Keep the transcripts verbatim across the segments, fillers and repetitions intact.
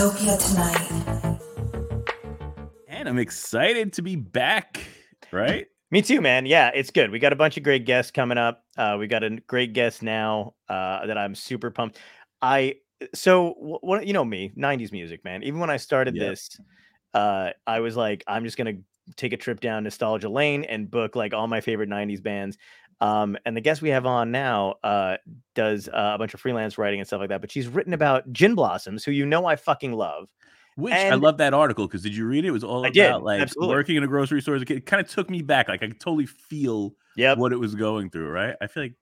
Utopia tonight. And I'm excited to be back, right? Me too, man. Yeah, it's good. We got a bunch of great guests coming up. Uh, we got a great guest now uh, that I'm super pumped. I so what you know me, nineties music, man. Even when I started yep. this, uh, I was like, I'm just gonna take a trip down nostalgia lane and book like all my favorite nineties bands. Um, and the guest we have on now uh, does uh, a bunch of freelance writing and stuff like that. But she's written about Gin Blossoms, who you know I fucking love. Which and I love that article because did you read it? It was all I about did. like Absolutely. Working in a grocery store as a kid. It kind of took me back. Like I could totally feel yep. what it was going through. Right? I feel like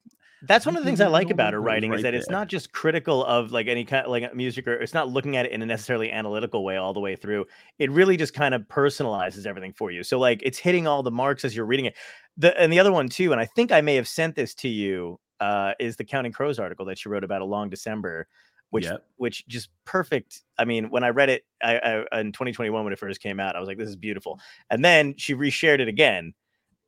that's one of the things I like about her writing right is that there. It's not just critical of like any kind of like music, or it's not looking at it in a necessarily analytical way all the way through. It really just kind of personalizes everything for you. So like it's hitting all the marks as you're reading it. The and the other one too, and I think I may have sent this to you, uh, is the Counting Crows article that she wrote about A Long December, which yep. which just perfect. I mean, when I read it I, I, in twenty twenty-one when it first came out, I was like, this is beautiful. And then she reshared it again.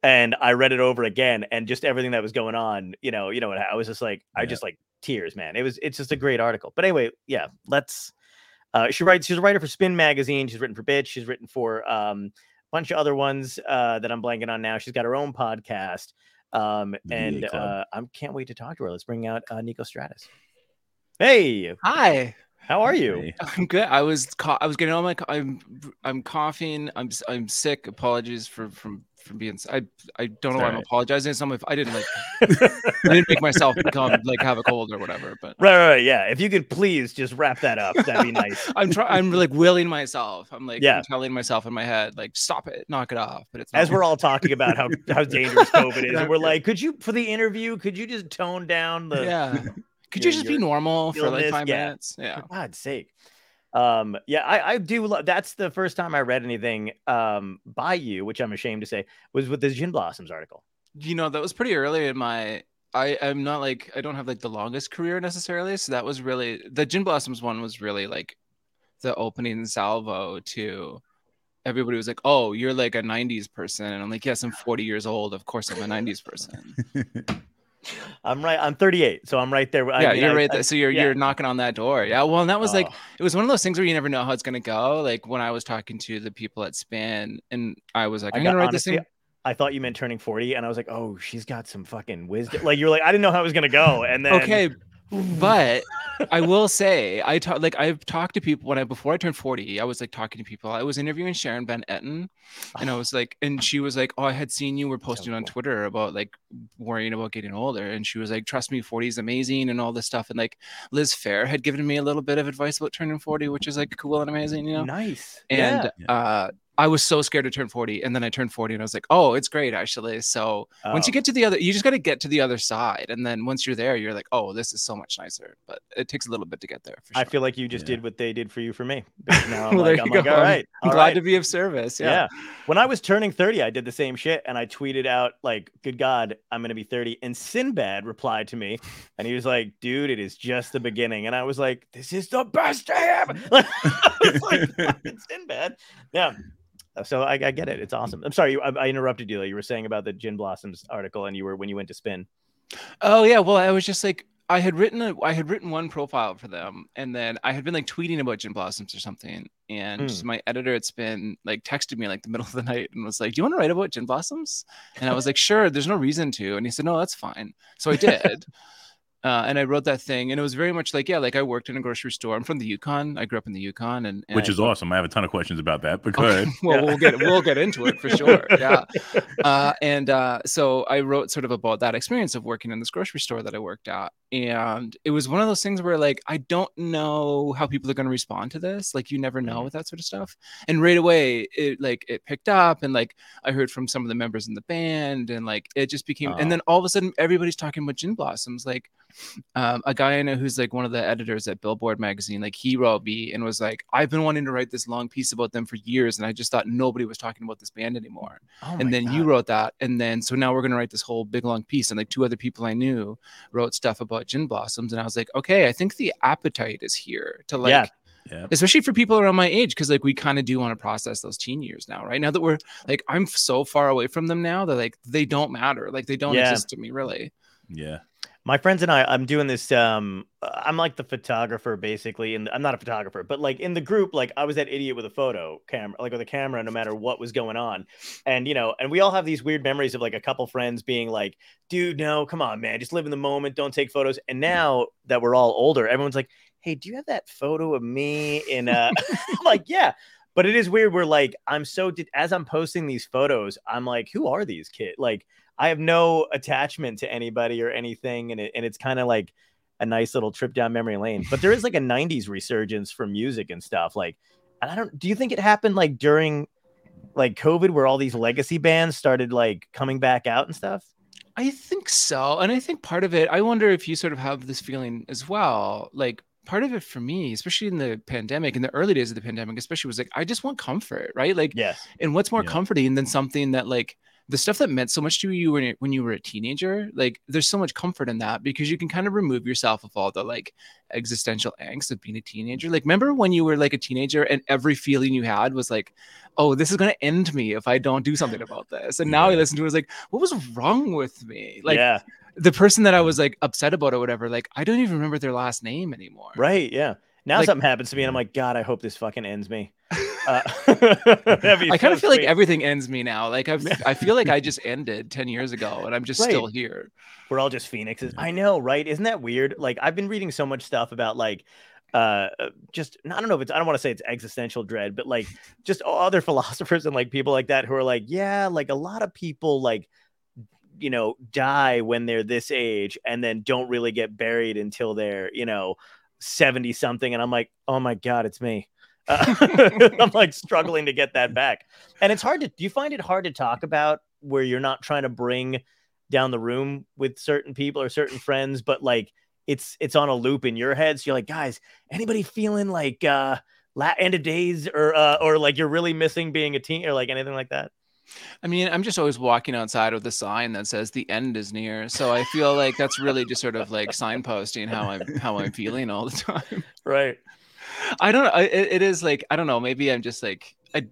And I read it over again, and just everything that was going on, you know, you know, I was just like, yeah. I just like tears, man. It was, it's just a great article. But anyway, yeah, let's. Uh, she writes. She's a writer for Spin Magazine. She's written for Bitch. She's written for um, a bunch of other ones uh, that I'm blanking on now. She's got her own podcast, um, and uh, I can't wait to talk to her. Let's bring out uh, Niko Stratis. Hey, hi. How are you? Hey. I'm good. I was co- I was getting on my co- I'm I'm coughing. I'm I'm sick. Apologies for from. from being I I don't know why right. I'm apologizing. Some if I didn't like I didn't make myself become like have a cold or whatever. But right, right, right, yeah. If you could please just wrap that up, that'd be nice. I'm trying. I'm like willing myself. I'm like yeah. I'm telling myself in my head like stop it, knock it off. But it's not as we're all talking about how how dangerous COVID is, and we're like, could you for the interview? Could you just tone down the? Yeah. Could your, you just be normal for like five yeah. minutes? Yeah. For God's sake. Um, yeah, I, I do love that's the first time I read anything um by you, which I'm ashamed to say, was with this Gin Blossoms article. You know, that was pretty early in my I, I'm not like I don't have like the longest career necessarily. So that was really the Gin Blossoms one was really like the opening salvo to everybody was like, oh, you're like a nineties person. And I'm like, yes, I'm forty years old. Of course I'm a nineties person. I'm right. I'm thirty-eight, so I'm right there. I yeah, mean, you're I, right there. So you're yeah. you're knocking on that door. Yeah. Well, and that was oh. like it was one of those things where you never know how it's gonna go. Like when I was talking to the people at Spin, and I was like, I'm I got, gonna write honestly, this thing. I thought you meant turning forty, and I was like, oh, she's got some fucking wisdom. Like you're like, I didn't know how it was gonna go, and then okay. But I will say, I talk like I've talked to people when I before I turned forty. I was like talking to people. I was interviewing Sharon Van Etten, and I was like, and she was like, "Oh, I had seen you were posting so on cool. Twitter about like worrying about getting older," and she was like, "Trust me, forty is amazing," and all this stuff. And like Liz Fair had given me a little bit of advice about turning forty, which is like cool and amazing, you know? Nice. And yeah. uh, I was so scared to turn forty, and then I turned forty, and I was like, "Oh, it's great actually." So oh. once you get to the other, you just got to get to the other side, and then once you're there, you're like, "Oh, this is so much nicer." But it takes a little bit to get there. For sure. I feel like you just yeah. did what they did for you for me. But now I'm well, like, I'm like, all right, I'm all glad right. to be of service. Yeah. yeah. When I was turning thirty, I did the same shit, and I tweeted out like, "Good God, I'm gonna be thirty." And Sinbad replied to me, and he was like, "Dude, it is just the beginning." And I was like, "This is the best day ever." Like, I was like, "Fucking Sinbad." Yeah. So I, I get it. It's awesome. I'm sorry. You, I, I interrupted you. You were saying about the Gin Blossoms article and you were when you went to Spin. Oh, yeah. Well, I was just like I had written a, I had written one profile for them, and then I had been like tweeting about Gin Blossoms or something. And mm. my editor at Spin like texted me like the middle of the night and was like, "Do you want to write about Gin Blossoms?" And I was like, "Sure. There's no reason to." And he said, "No, that's fine." So I did. Uh, and I wrote that thing, and it was very much like, yeah, like I worked in a grocery store. I'm from the Yukon. I grew up in the Yukon, and, and which is I, awesome. I have a ton of questions about that, but go ahead. well, yeah. we'll get we'll get into it for sure. Yeah, uh, and uh, so I wrote sort of about that experience of working in this grocery store that I worked at, and it was one of those things where like I don't know how people are going to respond to this. Like you never know with that sort of stuff. And right away, it like it picked up, and like I heard from some of the members in the band, and like it just became. Oh. And then all of a sudden, everybody's talking about Gin Blossoms, like. Um, a guy I know who's like one of the editors at Billboard magazine, like he wrote me and was like, "I've been wanting to write this long piece about them for years, and I just thought nobody was talking about this band anymore." Oh and then God. You wrote that, and then so now we're gonna write this whole big long piece. And like two other people I knew wrote stuff about Gin Blossoms, and I was like, "Okay, I think the appetite is here to like." Yeah. Yeah. Especially for people around my age, because like we kind of do want to process those teen years now, right? Now that we're like, I'm so far away from them now that like they don't matter, like they don't yeah. exist to me really. Yeah. My friends and I, I'm doing this. Um, I'm like the photographer, basically. And I'm not a photographer, but like in the group, like I was that idiot with a photo camera, like with a camera, no matter what was going on. And, you know, and we all have these weird memories of like a couple friends being like, dude, no, come on, man. Just live in the moment. Don't take photos. And now that we're all older, everyone's like, hey, do you have that photo of me? In uh, I'm like, yeah. But it is weird. We're like, I'm so, as I'm posting these photos, I'm like, who are these kids? Like, I have no attachment to anybody or anything. And it, and it's kind of like a nice little trip down memory lane. But there is like a nineties resurgence for music and stuff. Like, and I don't, do you think it happened like during like COVID where all these legacy bands started like coming back out and stuff? I think so. And I think part of it, I wonder if you sort of have this feeling as well. Like, part of it for me, especially in the pandemic, in the early days of the pandemic, especially was like, I just want comfort, right? Like, yes. And what's more yeah. comforting than something that like, the stuff that meant so much to you when, when you were a teenager, like there's so much comfort in that because you can kind of remove yourself of all the like existential angst of being a teenager. Like, remember when you were like a teenager and every feeling you had was like, oh, this is going to end me if I don't do something about this. And now yeah. I listen to it, it's like, what was wrong with me? Like yeah. the person that I was like upset about or whatever, like, I don't even remember their last name anymore. Right. Yeah. Now like, something happens to me and I'm like, God, I hope this fucking ends me. Uh, I kind of feel like everything ends me now. Like I've, I feel like I just ended ten years ago and I'm just right. still here. We're all just phoenixes. I know, right? Isn't that weird? Like I've been reading so much stuff about like, uh, just, I don't know if it's, I don't want to say it's existential dread, but like just other philosophers and like people like that who are like, yeah, like a lot of people like, you know, die when they're this age and then don't really get buried until they're, you know, seventy something. And I'm like, oh my God, it's me. Uh, I'm like struggling to get that back. And it's hard to, do you find it hard to talk about where you're not trying to bring down the room with certain people or certain friends, but like it's, it's on a loop in your head. So you're like, guys, anybody feeling like, uh, la- end of days or, uh, or like you're really missing being a teen or like anything like that? I mean, I'm just always walking outside with a sign that says the end is near. So I feel like that's really just sort of like signposting how I'm, how I'm feeling all the time. Right. I don't know. It, it is like, I don't know. Maybe I'm just like, I,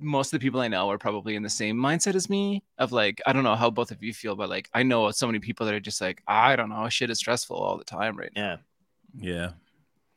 most of the people I know are probably in the same mindset as me of like, I don't know how both of you feel, but like, I know so many people that are just like, I don't know. Shit is stressful all the time right now. Yeah. Yeah.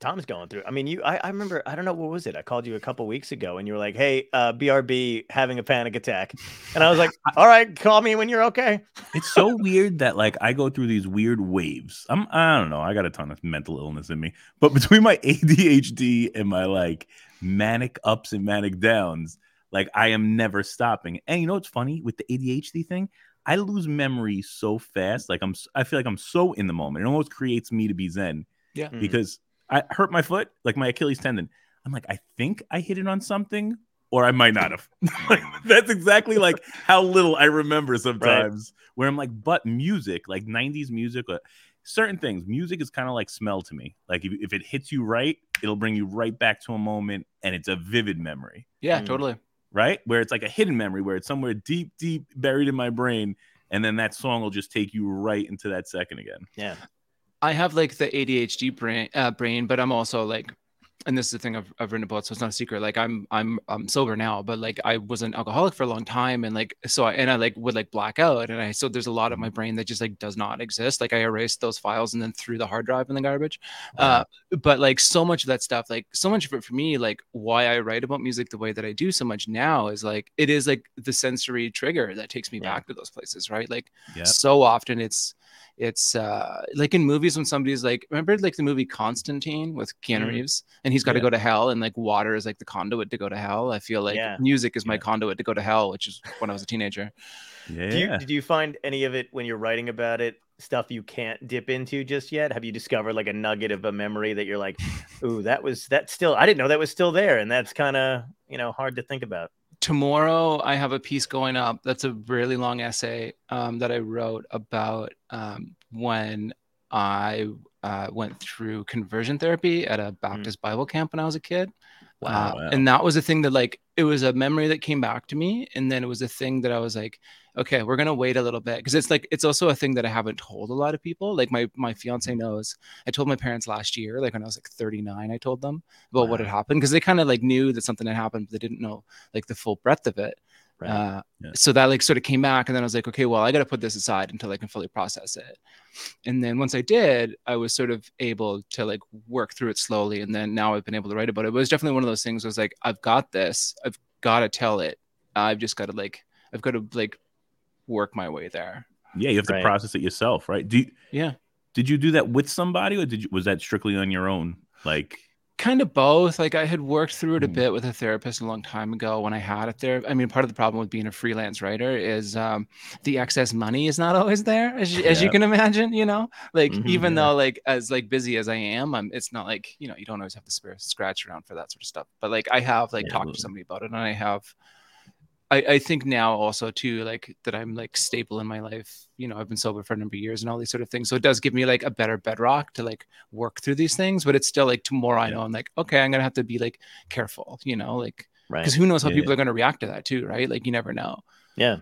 Tom's going through. I mean, you, I, I remember, I don't know. What was it? I called you a couple weeks ago and you were like, hey, uh, B R B having a panic attack. And I was like, all right, call me when you're okay. It's so weird that like, I go through these weird waves. I'm, I don't know. I got a ton of mental illness in me, but between my A D H D and my like manic ups and manic downs, like I am never stopping. And you know, what's funny with the A D H D thing. I lose memory so fast. Like I'm, I feel like I'm so in the moment. It almost creates me to be Zen. Yeah. Because I hurt my foot, like my Achilles tendon. I'm like, I think I hit it on something, or I might not have. Like, that's exactly like how little I remember sometimes. Right. Where I'm like, but music, like nineties music, uh, certain things. Music is kind of like smell to me. Like if, if it hits you right, it'll bring you right back to a moment, and it's a vivid memory. Yeah, mm. totally. Right? Where it's like a hidden memory, where it's somewhere deep, deep buried in my brain, and then that song will just take you right into that second again. Yeah. I have like the A D H D brain, uh, brain, but I'm also like, and this is the thing I've, I've written about, so it's not a secret. Like I'm, I'm, I'm sober now, but like I was an alcoholic for a long time, and like so, I, and I like would like black out, and I so there's a lot of my brain that just like does not exist. Like I erased those files and then threw the hard drive in the garbage. Uh, but like so much of that stuff, like so much of it for me, like why I write about music the way that I do so much now is like it is like the sensory trigger that takes me yeah. back to those places, right? Like yep. so often it's. It's uh, like in movies when somebody's like, remember like the movie Constantine with Keanu mm-hmm. Reeves, and he's got to yeah. go to hell, and like water is like the conduit to go to hell. I feel like yeah. music is my yeah. conduit to go to hell, which is when I was a teenager. Yeah. Do you, did you find any of it when you're writing about it, stuff you can't dip into just yet? Have you discovered like a nugget of a memory that you're like, ooh, that was that still, I didn't know that was still there, and that's kind of, you know, hard to think about. Tomorrow I have a piece going up that's a really long essay um, that I wrote about um, when I uh, went through conversion therapy at a Baptist mm. Bible camp when I was a kid. Wow, uh, wow. And that was a thing that like, it was a memory that came back to me. And then it was a thing that I was like, okay, we're going to wait a little bit. Cause it's like, it's also a thing that I haven't told a lot of people. Like my, my fiance knows. I told my parents last year, like when I was like thirty-nine, I told them about wow. what had happened. Cause they kind of like knew that something had happened, but they didn't know like the full breadth of it. Right. Uh, yeah. So that like sort of came back, and then I was like, okay, well, I got to put this aside until I can fully process it. And then once I did, I was sort of able to like work through it slowly. And then now I've been able to write about it. But it was definitely one of those things where I was like, I've got this. I've got to tell it. I've just got to like, I've got to like work my way there. Yeah. You have right. to process it yourself. Right. Do you, yeah. Did you do that with somebody, or did you, was that strictly on your own? Like, kind of both. Like I had worked through it a bit with a therapist a long time ago when I had a therapist. I mean, part of the problem with being a freelance writer is um, the excess money is not always there, as you, yeah. as you can imagine, you know, like, mm-hmm, even yeah. though like as like busy as I am, I'm, it's not like, you know, you don't always have to spare scratch around for that sort of stuff. But like I have like yeah, talked absolutely. to somebody about it, and I have, I, I think now also too, like that I'm like stable in my life, you know, I've been sober for a number of years and all these sort of things. So it does give me like a better bedrock to like work through these things, but it's still like tomorrow yeah. I know I'm like, okay, I'm going to have to be like careful, you know, like, right. cause who knows how yeah, people yeah. are going to react to that too. Right. Like you never know. Yeah,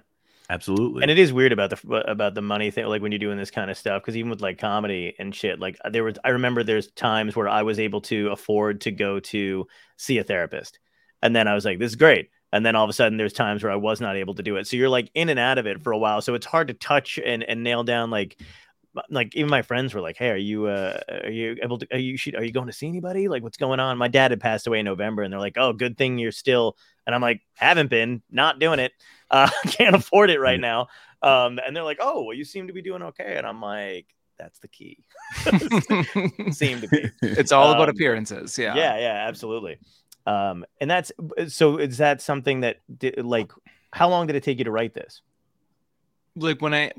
absolutely. And it is weird about the, about the money thing. Like when you're doing this kind of stuff, cause even with like comedy and shit, like there was, I remember there's times where I was able to afford to go to see a therapist. And then I was like, this is great. And then all of a sudden there's times where I was not able to do it. So you're like in and out of it for a while. So it's hard to touch and, and nail down. Like, like even my friends were like, hey, are you, uh, are you able to, are you, should, are you going to see anybody? Like what's going on? My dad had passed away in November, and they're like, oh, good thing you're still. And I'm like, haven't been, not doing it. Uh, can't afford it right now. Um, and they're like, oh, well, you seem to be doing okay. And I'm like, that's the key. Seem to be. It's all um, about appearances. Yeah. Yeah. Yeah, absolutely. Um, and that's, so is that something that did, like, how long did it take you to write this? Like when I,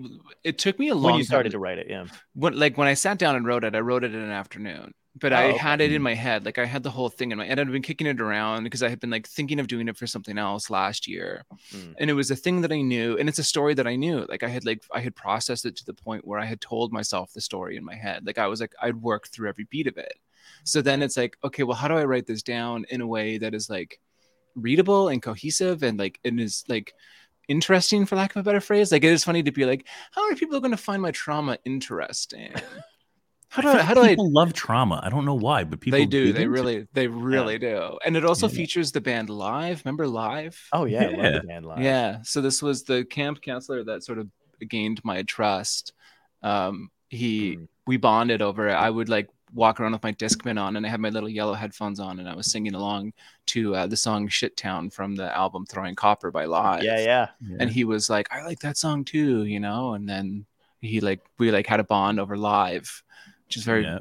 it took me a long time. When you started time. to write it. Yeah. When, like when I sat down and wrote it, I wrote it in an afternoon, but oh, I okay. had it in my head. Like I had the whole thing in my head. I'd been kicking it around because I had been like thinking of doing it for something else last year. Mm. And it was a thing that I knew. And it's a story that I knew. Like I had, like, I had processed it to the point where I had told myself the story in my head. Like I was like, I'd worked through every beat of it. So then it's like, okay, well, how do I write this down in a way that is like readable and cohesive and like, and is like interesting, for lack of a better phrase? Like, it is funny to be like, how are people going to find my trauma interesting? How do I, how do I love trauma? I don't know why, but people they do. They really, they really yeah. do. And it also yeah. features the band Live. Remember Live? Oh yeah. yeah. I love the band Live. Yeah. So this was the camp counselor that sort of gained my trust. Um, he, mm. we bonded over it. I would like, walk around with my Discman on, and I had my little yellow headphones on, and I was singing along to uh, the song Shit Town from the album Throwing Copper by Live. Yeah, yeah, yeah. And he was like, I like that song too, you know? And then he like, we like had a bond over Live, which is very yeah.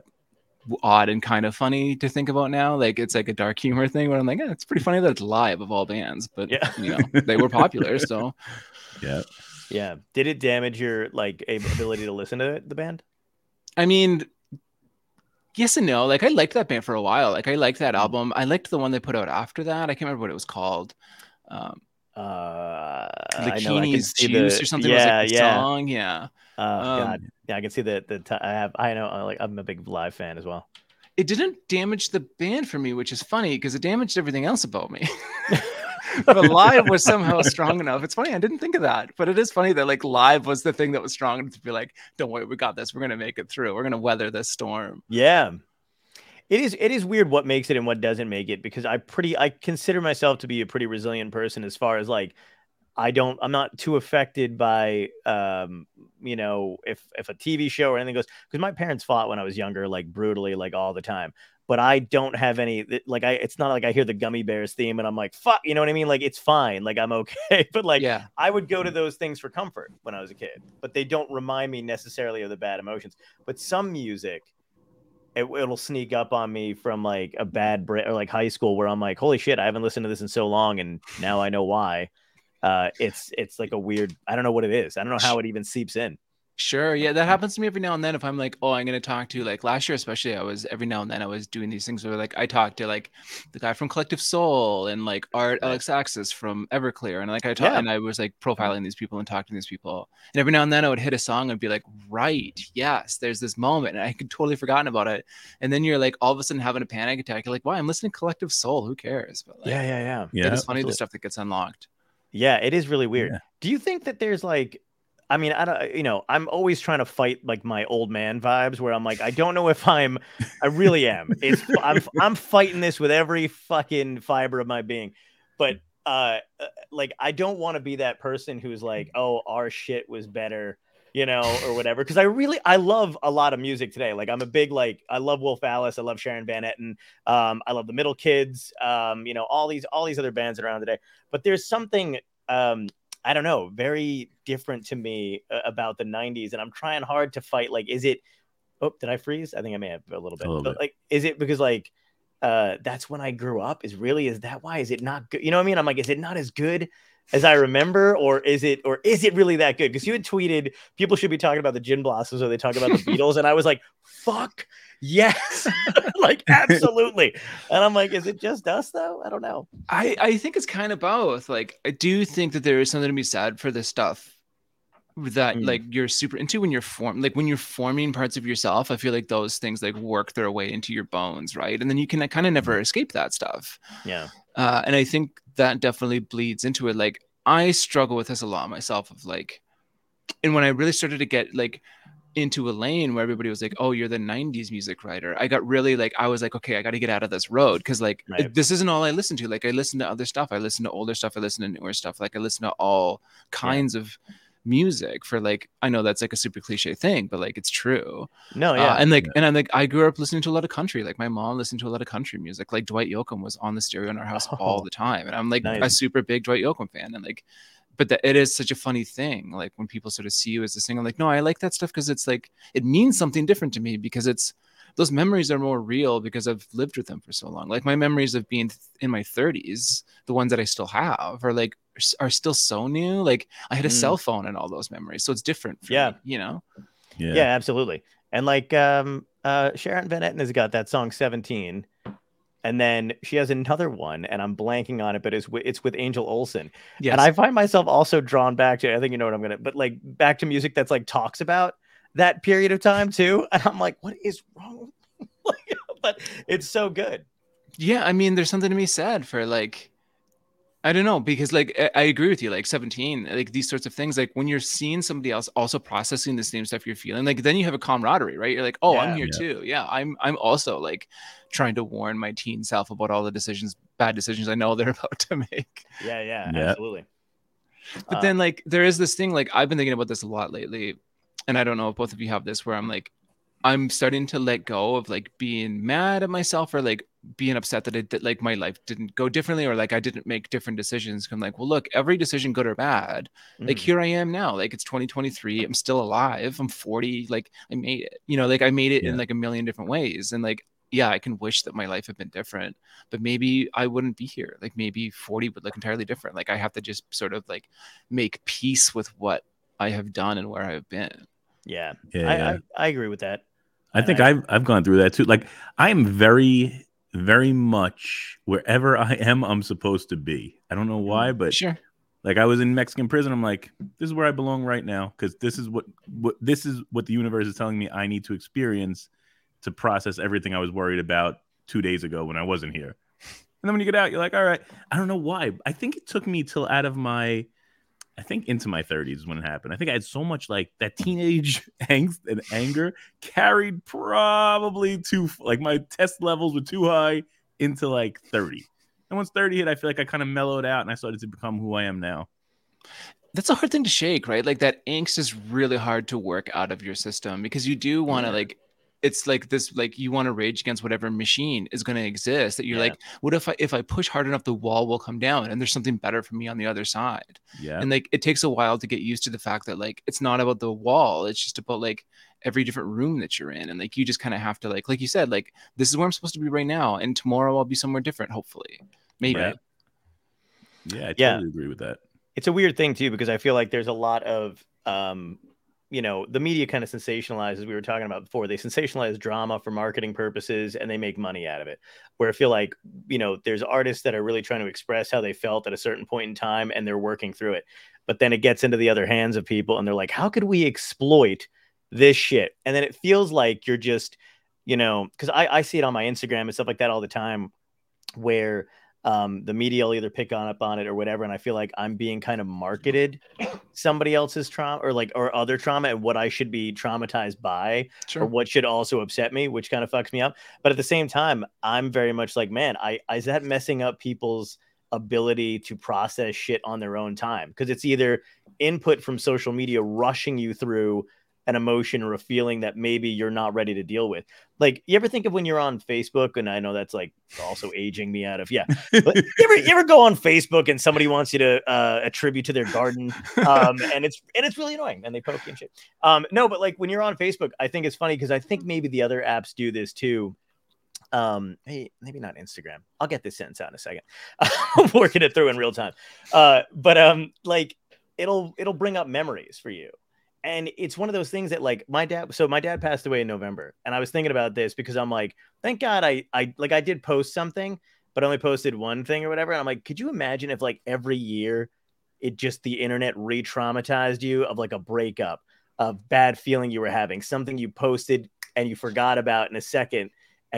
odd and kind of funny to think about now. Like it's like a dark humor thing where I'm like, eh, it's pretty funny that it's Live of all bands, but yeah. you know, they were popular. So yeah. Yeah. Did it damage your like ability to listen to the band? I mean, yes and no. Like I liked that band for a while. Like I liked that album. I liked the one they put out after that. I can't remember what it was called. Um, uh, Lakini's Juice the, or something. Yeah, was like the yeah. song. Yeah. Uh, um, God. Yeah, I can see that. The, the t- I have. I know. Like I'm a big Live fan as well. It didn't damage the band for me, which is funny because it damaged everything else about me. But Live was somehow strong enough. It's funny. I didn't think of that, but it is funny that like Live was the thing that was strong enough to be like, don't worry, we got this. We're going to make it through. We're going to weather this storm. Yeah. It is, it is weird what makes it and what doesn't make it, because I pretty, I consider myself to be a pretty resilient person as far as like, I don't, I'm not too affected by, um, you know, if, if a T V show or anything goes, because my parents fought when I was younger, like brutally, like all the time. But I don't have any, like, I, it's not like I hear the Gummy Bears theme and I'm like, fuck, you know what I mean? Like, it's fine. Like, I'm okay. But like, yeah. I would go to those things for comfort when I was a kid, but they don't remind me necessarily of the bad emotions. But some music, it, it'll sneak up on me from like a bad break or like high school where I'm like, holy shit, I haven't listened to this in so long. And now I know why. Uh, it's, it's like a weird, I don't know what it is. I don't know how it even seeps in. Sure. Yeah. That happens to me every now and then. If I'm like, oh, I'm going to talk to like last year, especially I was every now and then I was doing these things where like I talked to like the guy from Collective Soul and like Art Alexakis from Everclear. And like I talked yeah. and I was like profiling these people and talking to these people. And every now and then I would hit a song and be like, right. Yes. There's this moment. And I had totally forgotten about it. And then you're like all of a sudden having a panic attack. You're like, why? I'm listening to Collective Soul. Who cares? But like, yeah. Yeah. Yeah. Yeah. It's funny absolutely. the stuff that gets unlocked. Yeah. It is really weird. Yeah. Do you think that there's like, I mean, I don't, you know, I'm always trying to fight like my old man vibes where I'm like, I don't know if I'm, I really am. It's, I'm, I'm fighting this with every fucking fiber of my being. But uh, like, I don't want to be that person who's like, oh, our shit was better, you know, or whatever. Because I really, I love a lot of music today. Like, I'm a big, like, I love Wolf Alice. I love Sharon Van Etten. Um, I love the Middle Kids. Um, you know, all these, all these other bands around today. But there's something, um, I don't know, very different to me about the nineties. And I'm trying hard to fight. Like, is it, oh, did I freeze? I think I may have a little bit. A little but, bit. Like, is it because, like, uh, that's when I grew up? Is really, is that why? Is it not good? You know what I mean? I'm like, is it not as good as I remember, or is it, or is it really that good? Because you had tweeted, people should be talking about the Gin Blossoms, or they talk about the Beatles, and I was like, "Fuck yes," like absolutely. And I'm like, is it just us though? I don't know. I I think it's kind of both. Like, I do think that there is something to be said for this stuff that mm. like you're super into when you're form, like when you're forming parts of yourself. I feel like those things like work their way into your bones, right? And then you can like, kind of never escape that stuff. Yeah. Uh, and I think that definitely bleeds into it. Like, I struggle with this a lot myself of like, and when I really started to get like into a lane where everybody was like, oh, you're the nineties music writer, I got really like, I was like, okay, I got to get out of this road. Because like, right. this isn't all I listen to. Like, I listen to other stuff. I listen to older stuff. I listen to newer stuff. Like, I listen to all kinds yeah. of music for like, I know that's like a super cliche thing, but like, it's true. No, yeah. Uh, and like, yeah. and I'm like, I grew up listening to a lot of country. Like, my mom listened to a lot of country music. Like, Dwight Yoakam was on the stereo in our house oh, all the time. And I'm like nice. a super big Dwight Yoakam fan. And like, but that it is such a funny thing. Like, when people sort of see you as a singer, I'm like, no, I like that stuff. Cause it's like, it means something different to me, because it's, those memories are more real because I've lived with them for so long. Like, my memories of being in my thirties, the ones that I still have, are like, are still so new. Like, I had a mm. cell phone and all those memories. So it's different for yeah. me, you know? Yeah. yeah, absolutely. And like, um, uh, Sharon Van Etten has got that song seventeen. And then she has another one, and I'm blanking on it, but it's with, it's with Angel Olsen. Yes. And I find myself also drawn back to, I think you know what I'm going to, but like back to music that's like talks about that period of time too. And I'm like, what is wrong? But it's so good. Yeah. I mean, there's something to be said for like, I don't know, because like, I agree with you, like seventeen, like these sorts of things, like when you're seeing somebody else also processing the same stuff you're feeling, like then you have a camaraderie, right? You're like, oh, yeah, I'm here yeah. too. Yeah. I'm, I'm also like trying to warn my teen self about all the decisions, bad decisions I know they're about to make. Yeah. Yeah, yeah. absolutely. But um, then like, there is this thing, like I've been thinking about this a lot lately, and I don't know if both of you have this, where I'm like, I'm starting to let go of like being mad at myself or like being upset that it did, like my life didn't go differently, or like I didn't make different decisions. I'm like, well, look, every decision, good or bad, mm. like here I am now, like it's twenty twenty-three. I'm still alive. I'm forty. Like I made it, you know, like I made it yeah. in like a million different ways. And like, yeah, I can wish that my life had been different, but maybe I wouldn't be here. Like maybe forty would look entirely different. Like I have to just sort of like make peace with what I have done and where I've been. Yeah, yeah, I, yeah. I, I agree with that. I think I, I've I've gone through that too. Like I'm very, very much wherever I am, I'm supposed to be. I don't know why, but sure. Like I was in Mexican prison. I'm like, this is where I belong right now, because this is what, what this is what the universe is telling me I need to experience to process everything I was worried about two days ago when I wasn't here. And then when you get out, you're like, all right. I don't know why. I think it took me till out of my, I think into my thirties when it happened. I think I had so much like that teenage angst and anger carried probably too, like my test levels were too high into like thirty. And once thirty hit, I feel like I kind of mellowed out and I started to become who I am now. That's a hard thing to shake, right? Like that angst is really hard to work out of your system, because you do want to yeah. like, it's like this, like you want to rage against whatever machine is going to exist that you're yeah. like, what if I, if I push hard enough, the wall will come down and there's something better for me on the other side. Yeah. And like, it takes a while to get used to the fact that like, it's not about the wall. It's just about like every different room that you're in. And like, you just kind of have to like, like you said, like, this is where I'm supposed to be right now. And tomorrow I'll be somewhere different. Hopefully. Maybe. Right. Yeah. I totally yeah. agree with that. It's a weird thing too, because I feel like there's a lot of, um, you know, the media kind of sensationalizes, we were talking about before, they sensationalize drama for marketing purposes and they make money out of it. Where I feel like, you know, there's artists that are really trying to express how they felt at a certain point in time and they're working through it. But then it gets into the other hands of people and they're like, how could we exploit this shit? And then it feels like you're just, you know, because I, I see it on my Instagram and stuff like that all the time where Um, the media will either pick on up on it or whatever. And I feel like I'm being kind of marketed somebody else's trauma or like, or other trauma and what I should be traumatized by sure. or what should also upset me, which kind of fucks me up. But at the same time, I'm very much like, man, I, is that messing up people's ability to process shit on their own time, because it's either input from social media rushing you through an emotion or a feeling that maybe you're not ready to deal with. Like, you ever think of when you're on Facebook, and I know that's like also aging me out of, yeah, but you ever, you ever go on Facebook and somebody wants you to uh, attribute to their garden, um, and it's and it's really annoying, and they poke you and shit. Um, no, but like when you're on Facebook, I think it's funny because I think maybe the other apps do this too. Um, hey, maybe not Instagram. I'll get this sentence out in a second. I'm working it through in real time. Uh, but, um, like it'll, it'll bring up memories for you. And it's one of those things that like my dad, so my dad passed away in November, and I was thinking about this because I'm like, thank God I, I like, I did post something, but only posted one thing or whatever. And I'm like, could you imagine if like every year it just, the internet re-traumatized you of like a breakup, a bad feeling you were having, something you posted and you forgot about in a second,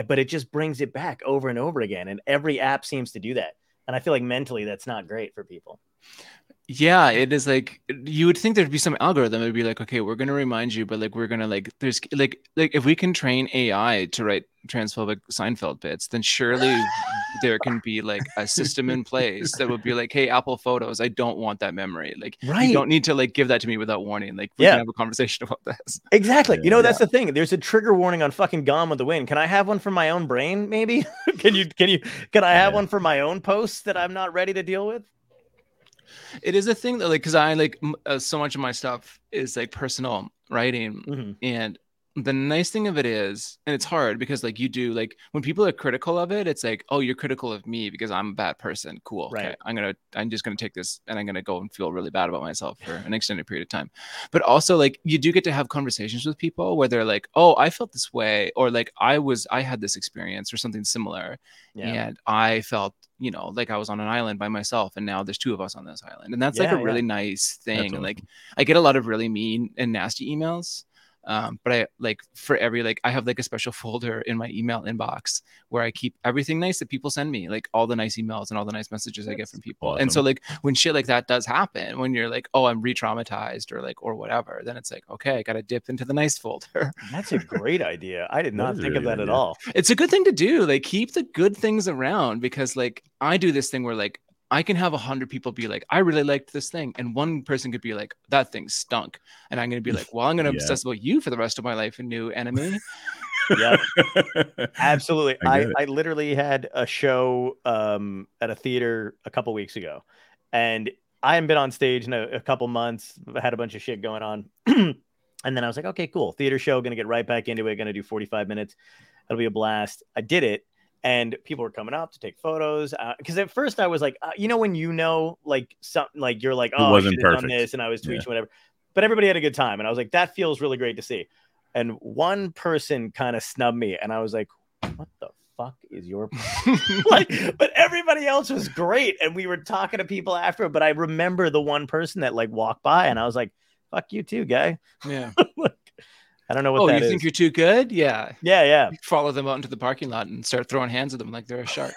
but it just brings it back over and over again. And every app seems to do that. And I feel like mentally that's not great for people. Yeah, it is like, you would think there'd be some algorithm. It'd be like, okay, we're going to remind you, but like, we're going to like, there's like, like if we can train A I to write transphobic Seinfeld bits, then surely there can be like a system in place that would be like, hey, Apple Photos, I don't want that memory. Like, right. You don't need to like give that to me without warning. Like, we yeah. can have a conversation about this. Exactly. You know, that's yeah. the thing. There's a trigger warning on fucking Gone with the Wind. Can I have one for my own brain? Maybe? can you, can you, can I have yeah. one for my own posts that I'm not ready to deal with? It is a thing that like, because I like uh, so much of my stuff is like personal writing, mm-hmm. and the nice thing of it is, and it's hard because like you do like when people are critical of it, it's like, oh, you're critical of me because I'm a bad person. Cool. Right. Okay. I'm gonna I'm just gonna take this and I'm gonna go and feel really bad about myself for an extended period of time. But also like you do get to have conversations with people where they're like, oh, I felt this way, or like I was I had this experience or something similar, yeah. and I felt, you know, like I was on an island by myself and now there's two of us on this island. And that's yeah, like a yeah. really nice thing. That's awesome. Like I get a lot of really mean and nasty emails. Um, but I like for every, like I have like a special folder in my email inbox where I keep everything nice that people send me, like all the nice emails and all the nice messages that's I get from people. Awesome. And so like when shit like that does happen, when you're like, oh, I'm re-traumatized or like, or whatever, then it's like, okay, I got to dip into the nice folder. That's a great idea. I did not think of that idea. At all. It's a good thing to do. Like keep the good things around, because like I do this thing where like, I can have a hundred people be like, I really liked this thing. And one person could be like, that thing stunk. And I'm going to be like, well, I'm going to yeah. obsess about you for the rest of my life, a new enemy. Yeah, absolutely. I, I, I literally had a show um, at a theater a couple weeks ago, and I hadn't been on stage in a, a couple months. I had a bunch of shit going on. And then I was like, okay, cool. Theater show. Going to get right back into it. Going to do forty-five minutes. It'll be a blast. I did it. And people were coming up to take photos because uh, at first I was like, uh, you know, when you know, like something like you're like, oh, I should have done this, and I was tweeting yeah. whatever. But everybody had a good time, and I was like, that feels really great to see. And one person kind of snubbed me, and I was like, what the fuck is your like? But everybody else was great, and we were talking to people after. But I remember the one person that like walked by, and I was like, fuck you too, guy. Yeah. I don't know what oh, that is. Oh, you think you're too good? Yeah. Yeah, yeah. Follow them out into the parking lot and start throwing hands at them like they're a shark.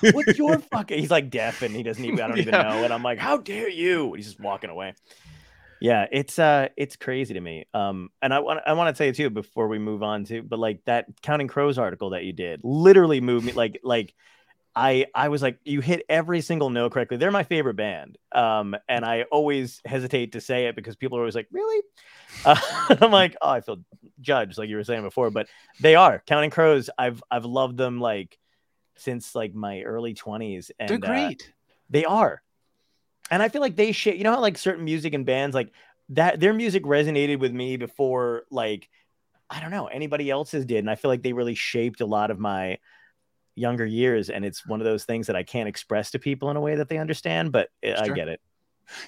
What's your fucking... He's like deaf and he doesn't even... I don't yeah. even know. And I'm like, how dare you? And he's just walking away. Yeah, it's uh, it's crazy to me. Um, And I want I want to say too, before we move on to... But like that Counting Crows article that you did literally moved me. Like, like I I was like, you hit every single note correctly. They're my favorite band. Um, And I always hesitate to say it because people are always like, really? Uh, I'm like, oh, I feel judged, like you were saying before, but they are Counting Crows. I've I've loved them like since like my early twenties, and they're great. Uh, they are, and I feel like they share. You know how like certain music and bands like that, their music resonated with me before like I don't know anybody else's did, and I feel like they really shaped a lot of my younger years. And it's one of those things that I can't express to people in a way that they understand, but sure. I get it.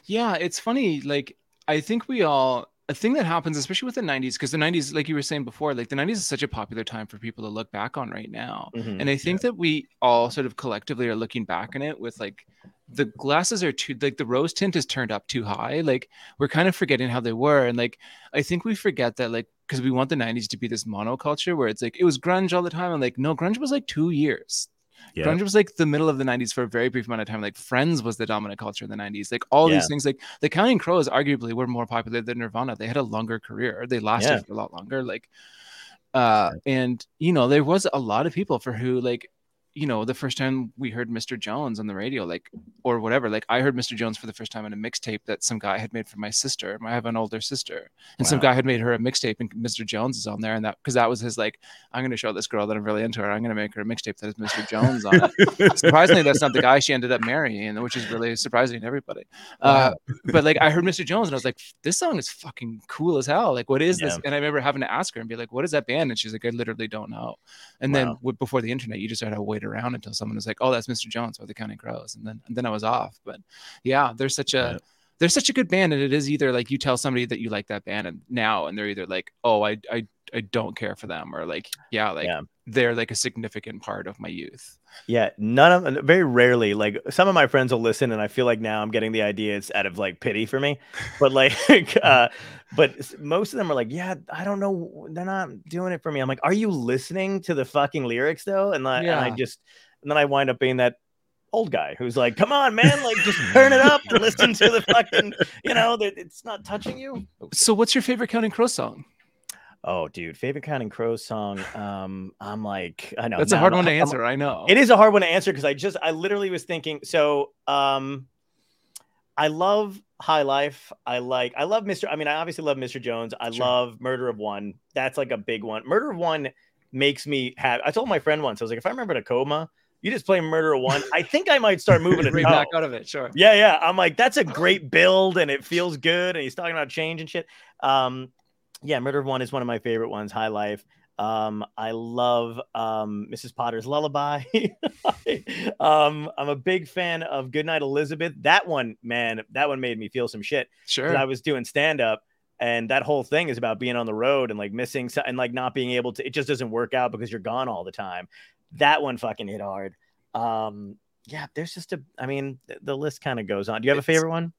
Yeah, it's funny. Like I think we all. A thing that happens, especially with the nineties, because the nineties, like you were saying before, like the nineties is such a popular time for people to look back on right now. Mm-hmm, and I think yeah. that we all sort of collectively are looking back on it with like the glasses are too, like the rose tint is turned up too high. Like we're kind of forgetting how they were. And like, I think we forget that like, because we want the nineties to be this monoculture where it's like, it was grunge all the time. And like, no, grunge was like two years. Yeah. Grunge was like the middle of the nineties for a very brief amount of time. Like Friends was the dominant culture in the nineties. Like all yeah. these things, like the Counting Crows arguably were more popular than Nirvana. They had a longer career. They lasted yeah. for a lot longer. Like, uh, and you know, there was a lot of people for who like you know, the first time we heard Mister Jones on the radio, like, or whatever, like I heard Mister Jones for the first time on a mixtape that some guy had made for my sister. I have an older sister, and wow. some guy had made her a mixtape, and Mister Jones is on there. And that, because that was his, like, I'm going to show this girl that I'm really into her. I'm going to make her a mixtape that has Mister Jones on it. Surprisingly, that's not the guy she ended up marrying, which is really surprising to everybody. Uh, wow. But like, I heard Mister Jones and I was like, this song is fucking cool as hell. Like, what is yeah. this? And I remember having to ask her and be like, what is that band? And she's like, I literally don't know. And wow. then w- before the internet, you just had to wait around until someone was like, oh, that's Mister Jones with the Counting Crows, and then and then I was off. But yeah, there's such a yeah. there's such a good band, and it is either like you tell somebody that you like that band and now, and they're either like, oh, I I, I don't care for them, or like yeah like yeah. they're like a significant part of my youth. Yeah, none of very rarely, like some of my friends will listen, and I feel like now I'm getting the idea it's out of like pity for me, but like uh but most of them are like, yeah, I don't know, they're not doing it for me. I'm like, are you listening to the fucking lyrics though? And, I, yeah. and I just and then I wind up being that old guy who's like, come on, man, like just turn it up and listen to the fucking, you know, that it's not touching you. So what's your favorite Counting Crows song? Oh, dude, favorite Counting Crows song. Um, I'm like, I know that's no, a hard one to answer. I'm, I know it is a hard one to answer because I just, I literally was thinking. So, um, I love High Life. I like, I love Mister I mean, I obviously love Mister Jones. I sure. love Murder of One. That's like a big one. Murder of One makes me have. I told my friend once, I was like, if I remember Tacoma, you just play Murder of One, I think I might start moving it right back out of it. Sure. Yeah, yeah. I'm like, that's a great build, and it feels good. And he's talking about change and shit. Um. Yeah, Murder of One is one of my favorite ones. High Life. Um, I love um, Missus Potter's Lullaby. um, I'm a big fan of Goodnight Elizabeth. That one, man, that one made me feel some shit. Sure. I was doing stand-up, and that whole thing is about being on the road and like missing and like not being able to. It just doesn't work out because you're gone all the time. That one fucking hit hard. Um, yeah, there's just a. I mean, the list kind of goes on. Do you have it's, a favorite one?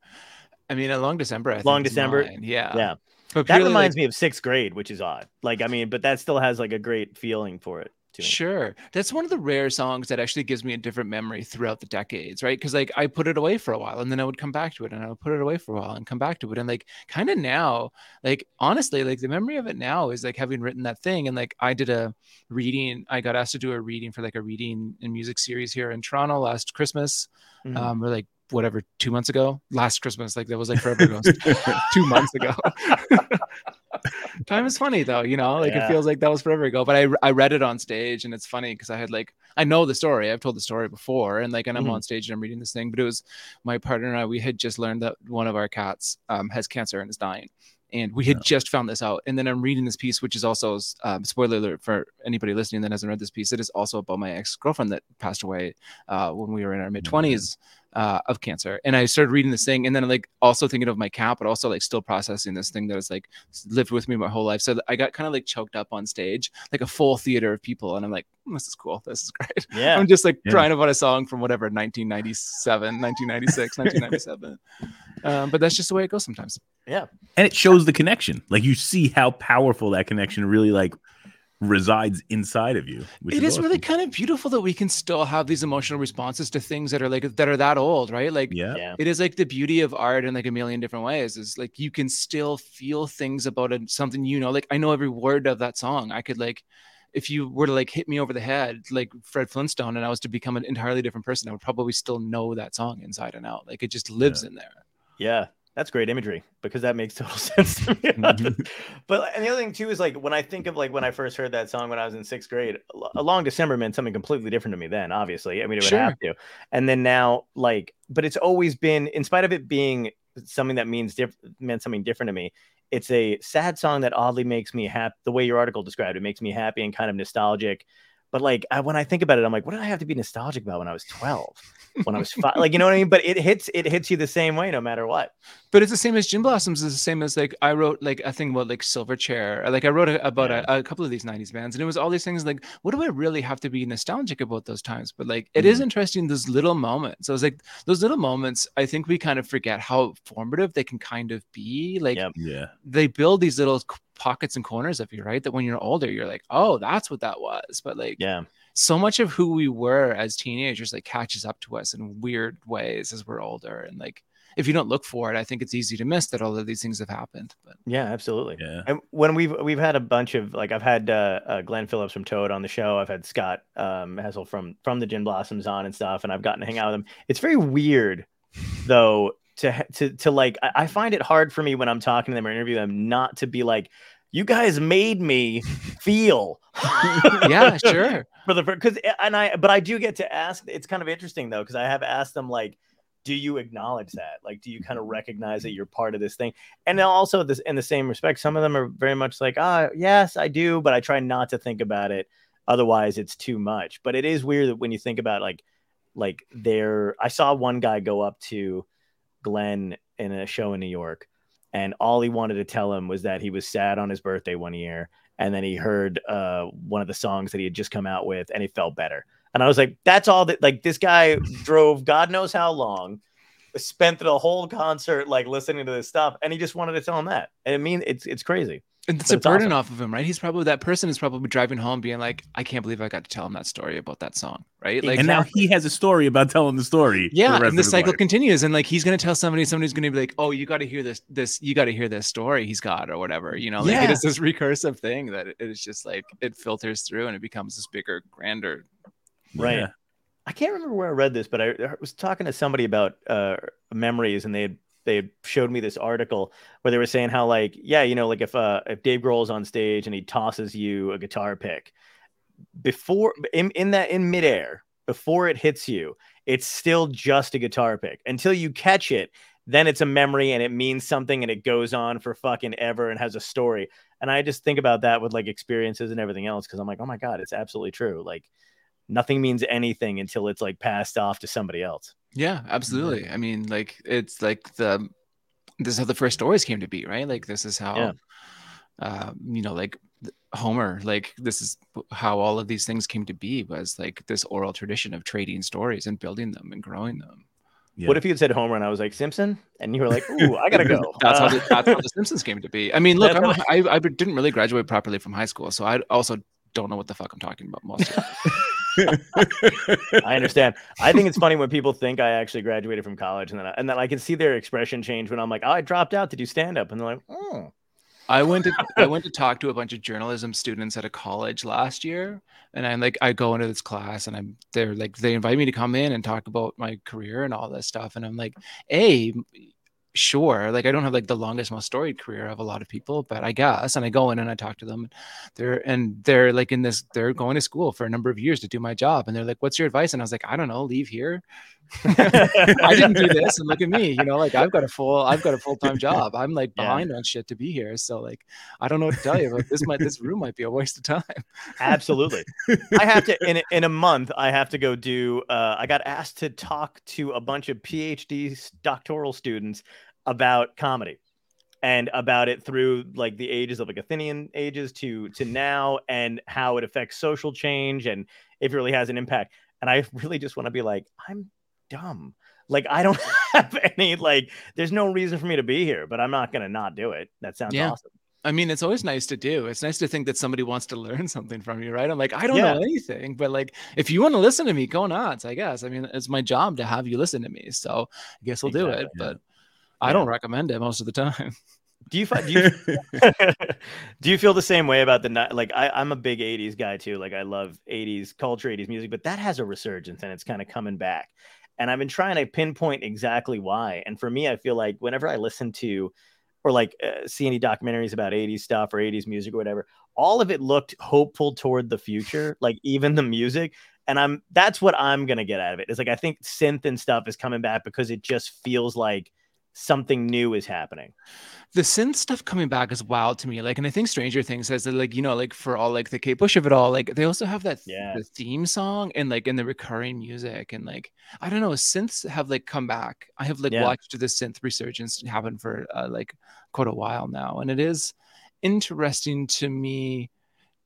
I mean, a Long December. I think Long December. Mine. Yeah. Yeah. But that reminds like, me of sixth grade, which is odd. Like, I mean, but that still has like a great feeling for it. To me. Sure. That's one of the rare songs that actually gives me a different memory throughout the decades, right? Because like I put it away for a while and then I would come back to it and I would put it away for a while and come back to it. And like kind of now, like honestly, like the memory of it now is like having written that thing. And like I did a reading, I got asked to do a reading for like a reading and music series here in Toronto last Christmas. Mm-hmm. Um, we're like, whatever, two months ago, last Christmas, like that was like forever ago, two months ago. Time is funny though, you know, like yeah. it feels like that was forever ago, but I I read it on stage and it's funny because I had like, I know the story, I've told the story before, and like, and I'm mm-hmm. on stage and I'm reading this thing, but it was my partner and I, we had just learned that one of our cats um, has cancer and is dying. And we had yeah. just found this out. And then I'm reading this piece, which is also, um, spoiler alert for anybody listening that hasn't read this piece, it is also about my ex-girlfriend that passed away uh, when we were in our mid-twenties uh, of cancer. And I started reading this thing and then like also thinking of my cat, but also like still processing this thing that was like lived with me my whole life. So I got kind of like choked up on stage, like a full theater of people. And I'm like, mm, this is cool. This is great. Yeah. I'm just like yeah. crying about a song from whatever, nineteen ninety-seven, nineteen ninety-six, nineteen ninety-seven. Um, but that's just the way it goes sometimes. Yeah. And it shows the connection. Like you see how powerful that connection really like resides inside of you. Which it is, is awesome. Really kind of beautiful that we can still have these emotional responses to things that are like that are that old, right? Like yeah. Yeah. It is like the beauty of art in like a million different ways is like you can still feel things about it, something, you know, like I know every word of that song. I could like, if you were to like hit me over the head, like Fred Flintstone, and I was to become an entirely different person, I would probably still know that song inside and out. Like it just lives yeah. in there. Yeah. That's great imagery because that makes total sense to me. But and the other thing too is like when I think of like when I first heard that song when I was in sixth grade, a Long December meant something completely different to me then, obviously. I mean, it would sure. have to. And then now, like, but it's always been, in spite of it being something that means diff- meant something different to me, it's a sad song that oddly makes me happy. The way your article described it makes me happy and kind of nostalgic. But like I, when I think about it, I'm like, what did I have to be nostalgic about when I was twelve? When I was five, like, you know what I mean? But it hits, it hits you the same way no matter what. But it's the same as Gin Blossoms is the same as like I wrote like a thing about like Silverchair. Like I wrote a, about yeah. a, a couple of these nineties bands, and it was all these things like, what do I really have to be nostalgic about those times? But like it mm-hmm. is interesting, those little moments. I was like, those little moments, I think we kind of forget how formative they can kind of be. Like yep. yeah, they build these little pockets and corners of you, right? That when you're older, you're like, oh, that's what that was. But like, yeah, so much of who we were as teenagers like catches up to us in weird ways as we're older, and like if you don't look for it, I think it's easy to miss that all of these things have happened. But yeah, absolutely. Yeah. And when we've we've had a bunch of, like, I've had uh, uh, Glenn Phillips from Toad on the show. I've had Scott um, Hazel from from the Gin Blossoms on and stuff, and I've gotten to hang out with them. It's very weird, though, to to to like. I, I find it hard for me when I'm talking to them or interviewing them not to be like, you guys made me feel. Yeah, sure. For the because and I but I do get to ask. It's kind of interesting though, because I have asked them like, do you acknowledge that? Like, do you kind of recognize that you're part of this thing? And also this, in the same respect, some of them are very much like, ah, oh, yes, I do, but I try not to think about it. Otherwise it's too much. But it is weird that when you think about like, like there, I saw one guy go up to Glenn in a show in New York, and all he wanted to tell him was that he was sad on his birthday one year. And then he heard uh, one of the songs that he had just come out with, and he felt better. And I was like, that's all that, like, this guy drove God knows how long, spent the whole concert, like, listening to this stuff. And he just wanted to tell him that. And I mean, it's, it's crazy. And it's a burden off of him, right? He's probably, that person is probably driving home being like, I can't believe I got to tell him that story about that song, right? Like, and now he has a story about telling the story. Yeah. And the cycle continues. And like, he's going to tell somebody, somebody's going to be like, oh, you got to hear this, this, you got to hear this story he's got or whatever, you know, like yeah. It is this recursive thing that it is just like, it filters through and it becomes this bigger, grander. Right. Yeah. I can't remember where I read this, but I was talking to somebody about uh, memories, and they had, they had showed me this article where they were saying how, like, yeah, you know, like if uh, if Dave Grohl's on stage and he tosses you a guitar pick before in, in that in midair, before it hits you, it's still just a guitar pick until you catch it. Then it's a memory and it means something and it goes on for fucking ever and has a story. And I just think about that with like experiences and everything else, because I'm like, oh, my God, it's absolutely true. Like, nothing means anything until it's like passed off to somebody else. Yeah, absolutely. I mean, like, it's like the, this is how the first stories came to be, right? Like, this is how, yeah. uh, you know, like Homer, like this is how all of these things came to be, was like this oral tradition of trading stories and building them and growing them. Yeah. What if you had said Homer and I was like Simpson, and you were like, "Ooh, I gotta go." That's, uh, how the, that's how the Simpsons came to be. I mean, look, I'm, I I didn't really graduate properly from high school, so I also don't know what the fuck I'm talking about most of it. I understand. I think it's funny when people think I actually graduated from college, and then I, and then I can see their expression change when I'm like, oh, I dropped out to do stand up, and they're like, oh. I went to I went to talk to a bunch of journalism students at a college last year, and I'm like, I go into this class, and I'm they're like, they invite me to come in and talk about my career and all this stuff, and I'm like, hey. Sure, like I don't have like the longest, most storied career of a lot of people, but I guess. And I go in and I talk to them. They're and they're like in this. They're going to school for a number of years to do my job, and they're like, "What's your advice?" And I was like, "I don't know. Leave here. I didn't do this, and look at me. You know, like I've got a full, I've got a full time job. I'm like behind yeah. on shit to be here. So like, I don't know what to tell you. But this might, this room might be a waste of time. Absolutely. I have to in in a month. I have to go do. Uh, I got asked to talk to a bunch of PhD doctoral students about comedy and about it through like the ages of like Athenian ages to to now and how it affects social change and if it really has an impact. And I really just want to be like, I'm dumb. Like, I don't have any, like, there's no reason for me to be here, but I'm not going to not do it. That sounds yeah. awesome. I mean, it's always nice to do. It's nice to think that somebody wants to learn something from you, right? I'm like, I don't yeah. know anything, but like, if you want to listen to me, go nuts, I guess. I mean, it's my job to have you listen to me. So I guess we'll exactly. do it, but I don't recommend it most of the time. Do you do you, do you feel the same way about the night? Like I, I'm a big eighties guy too. Like I love eighties culture, eighties music, but that has a resurgence and it's kind of coming back. And I've been trying to pinpoint exactly why. And for me, I feel like whenever I listen to or like uh, see any documentaries about eighties stuff or eighties music or whatever, all of it looked hopeful toward the future. Like even the music. And I'm that's what I'm gonna get out of it. It's like I think synth and stuff is coming back because it just feels like something new is happening. The synth stuff coming back is wild to me. Like, and I think Stranger Things says that, like, you know, like for all like the Kate Bush of it all, like they also have that th- yeah. the theme song and like in the recurring music and like I don't know, synths have like come back. I have like yeah. watched the synth resurgence happen for uh, like quite a while now, and it is interesting to me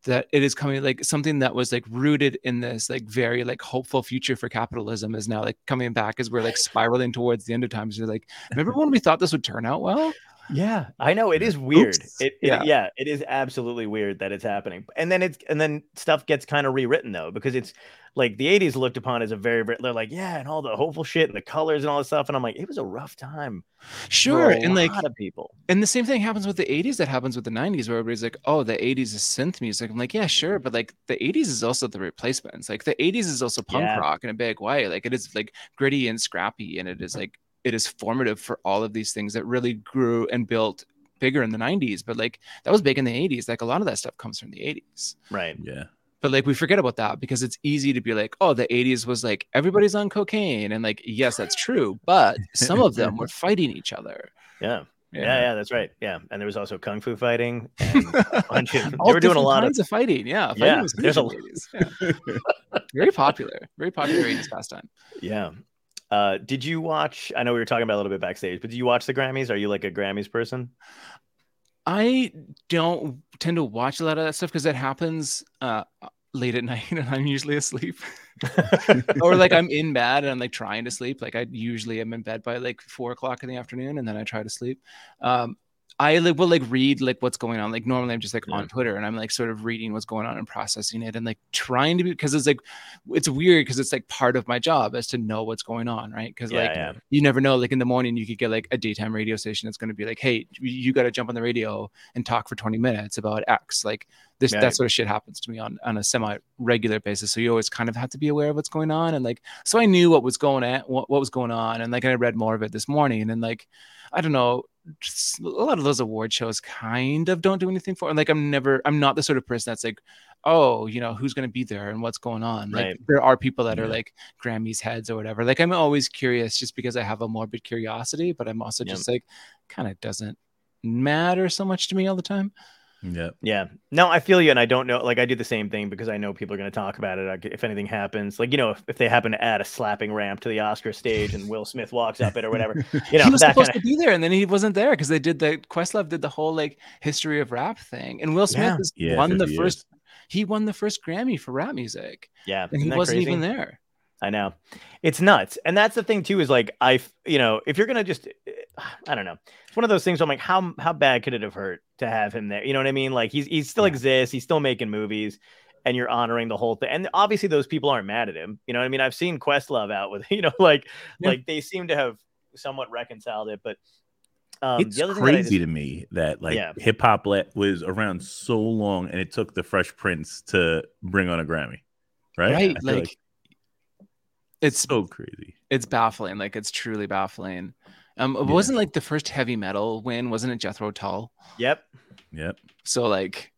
that it is coming like something that was like rooted in this like very like hopeful future for capitalism is now like coming back as we're like spiraling towards the end of times. You're like, remember when we thought this would turn out well? Yeah, I know it is weird. It, it, yeah. It, yeah, it is absolutely weird that it's happening. And then it's and then stuff gets kind of rewritten though, because it's like the eighties looked upon as a very, they're like, yeah, and all the hopeful shit and the colors and all this stuff. And I'm like, it was a rough time. Sure. For a and lot like, of people. And the same thing happens with the eighties that happens with the nineties, where everybody's like, oh, the eighties is synth music. I'm like, yeah, sure. But like the eighties is also the Replacements. Like the eighties is also punk yeah. rock in a big way. Like it is like gritty and scrappy. And it is like, it is formative for all of these things that really grew and built bigger in the nineties. But like that was big in the eighties. Like a lot of that stuff comes from the eighties. Right. Yeah. But like we forget about that because it's easy to be like, oh, the eighties was like everybody's on cocaine. And like, yes, that's true. But some of them were fighting each other. Yeah. Yeah. Yeah. yeah that's right. Yeah. And there was also kung fu fighting. And a bunch of, they were doing a lot kinds of, of fighting. Yeah. Fighting yeah. was there's a lot. Yeah. Very popular. Very popular eighties pastime. Yeah. Uh, did you watch, I know we were talking about a little bit backstage, but do you watch the Grammys? Are you like a Grammys person? I don't tend to watch a lot of that stuff because that happens uh, late at night and I'm usually asleep. Or like I'm in bed and I'm like trying to sleep. Like I usually am in bed by like four o'clock in the afternoon and then I try to sleep. Um, I like, will like read like what's going on. Like normally I'm just like yeah. on Twitter and I'm like sort of reading what's going on and processing it and like trying to be, because it's like, it's weird because it's like part of my job is to know what's going on. Right. Cause yeah, like yeah. you never know, like in the morning you could get like a daytime radio station that's going to be like, hey, you got to jump on the radio and talk for twenty minutes about X. Like this, yeah, that I... sort of shit happens to me on, on a semi regular basis. So you always kind of have to be aware of what's going on. And like, so I knew what was going at what, what was going on. And like, I read more of it this morning and like, I don't know, just a lot of those award shows kind of don't do anything for it. Like I'm never, I'm not the sort of person that's like, oh, you know, who's going to be there and what's going on. Like right. there are people that yeah. are like Grammys heads or whatever. Like I'm always curious just because I have a morbid curiosity, but I'm also yeah. just like, kind of doesn't matter so much to me all the time. Yeah. Yeah. No, I feel you. And I don't know, like I do the same thing because I know people are going to talk about it. Like, if anything happens, like, you know, if, if they happen to add a slapping ramp to the Oscar stage and Will Smith walks up it or whatever, you know, he was that supposed kinda... to be there and then he wasn't there because they did the Questlove did the whole like history of rap thing. And Will Smith yeah. Is, yeah, won the first, is. he won the first Grammy for rap music. Yeah. And he wasn't crazy? even there. I know. It's nuts. And that's the thing too, is like, I, you know, if you're going to just, I don't know. It's one of those things where I'm like, how, how bad could it have hurt to have him there? You know what I mean? Like he's, he still yeah. exists. He's still making movies and you're honoring the whole thing. And obviously those people aren't mad at him. You know what I mean? I've seen Questlove out with, you know, like, yeah. like they seem to have somewhat reconciled it, but um, it's the other crazy thing just, to me that like yeah. hip hop was around so long and it took the Fresh Prince to bring on a Grammy. Right. Right. Like, like it's so crazy. It's baffling. Like it's truly baffling. Um, it yeah. wasn't like the first heavy metal win, wasn't it Jethro Tull? Yep. Yep. So like,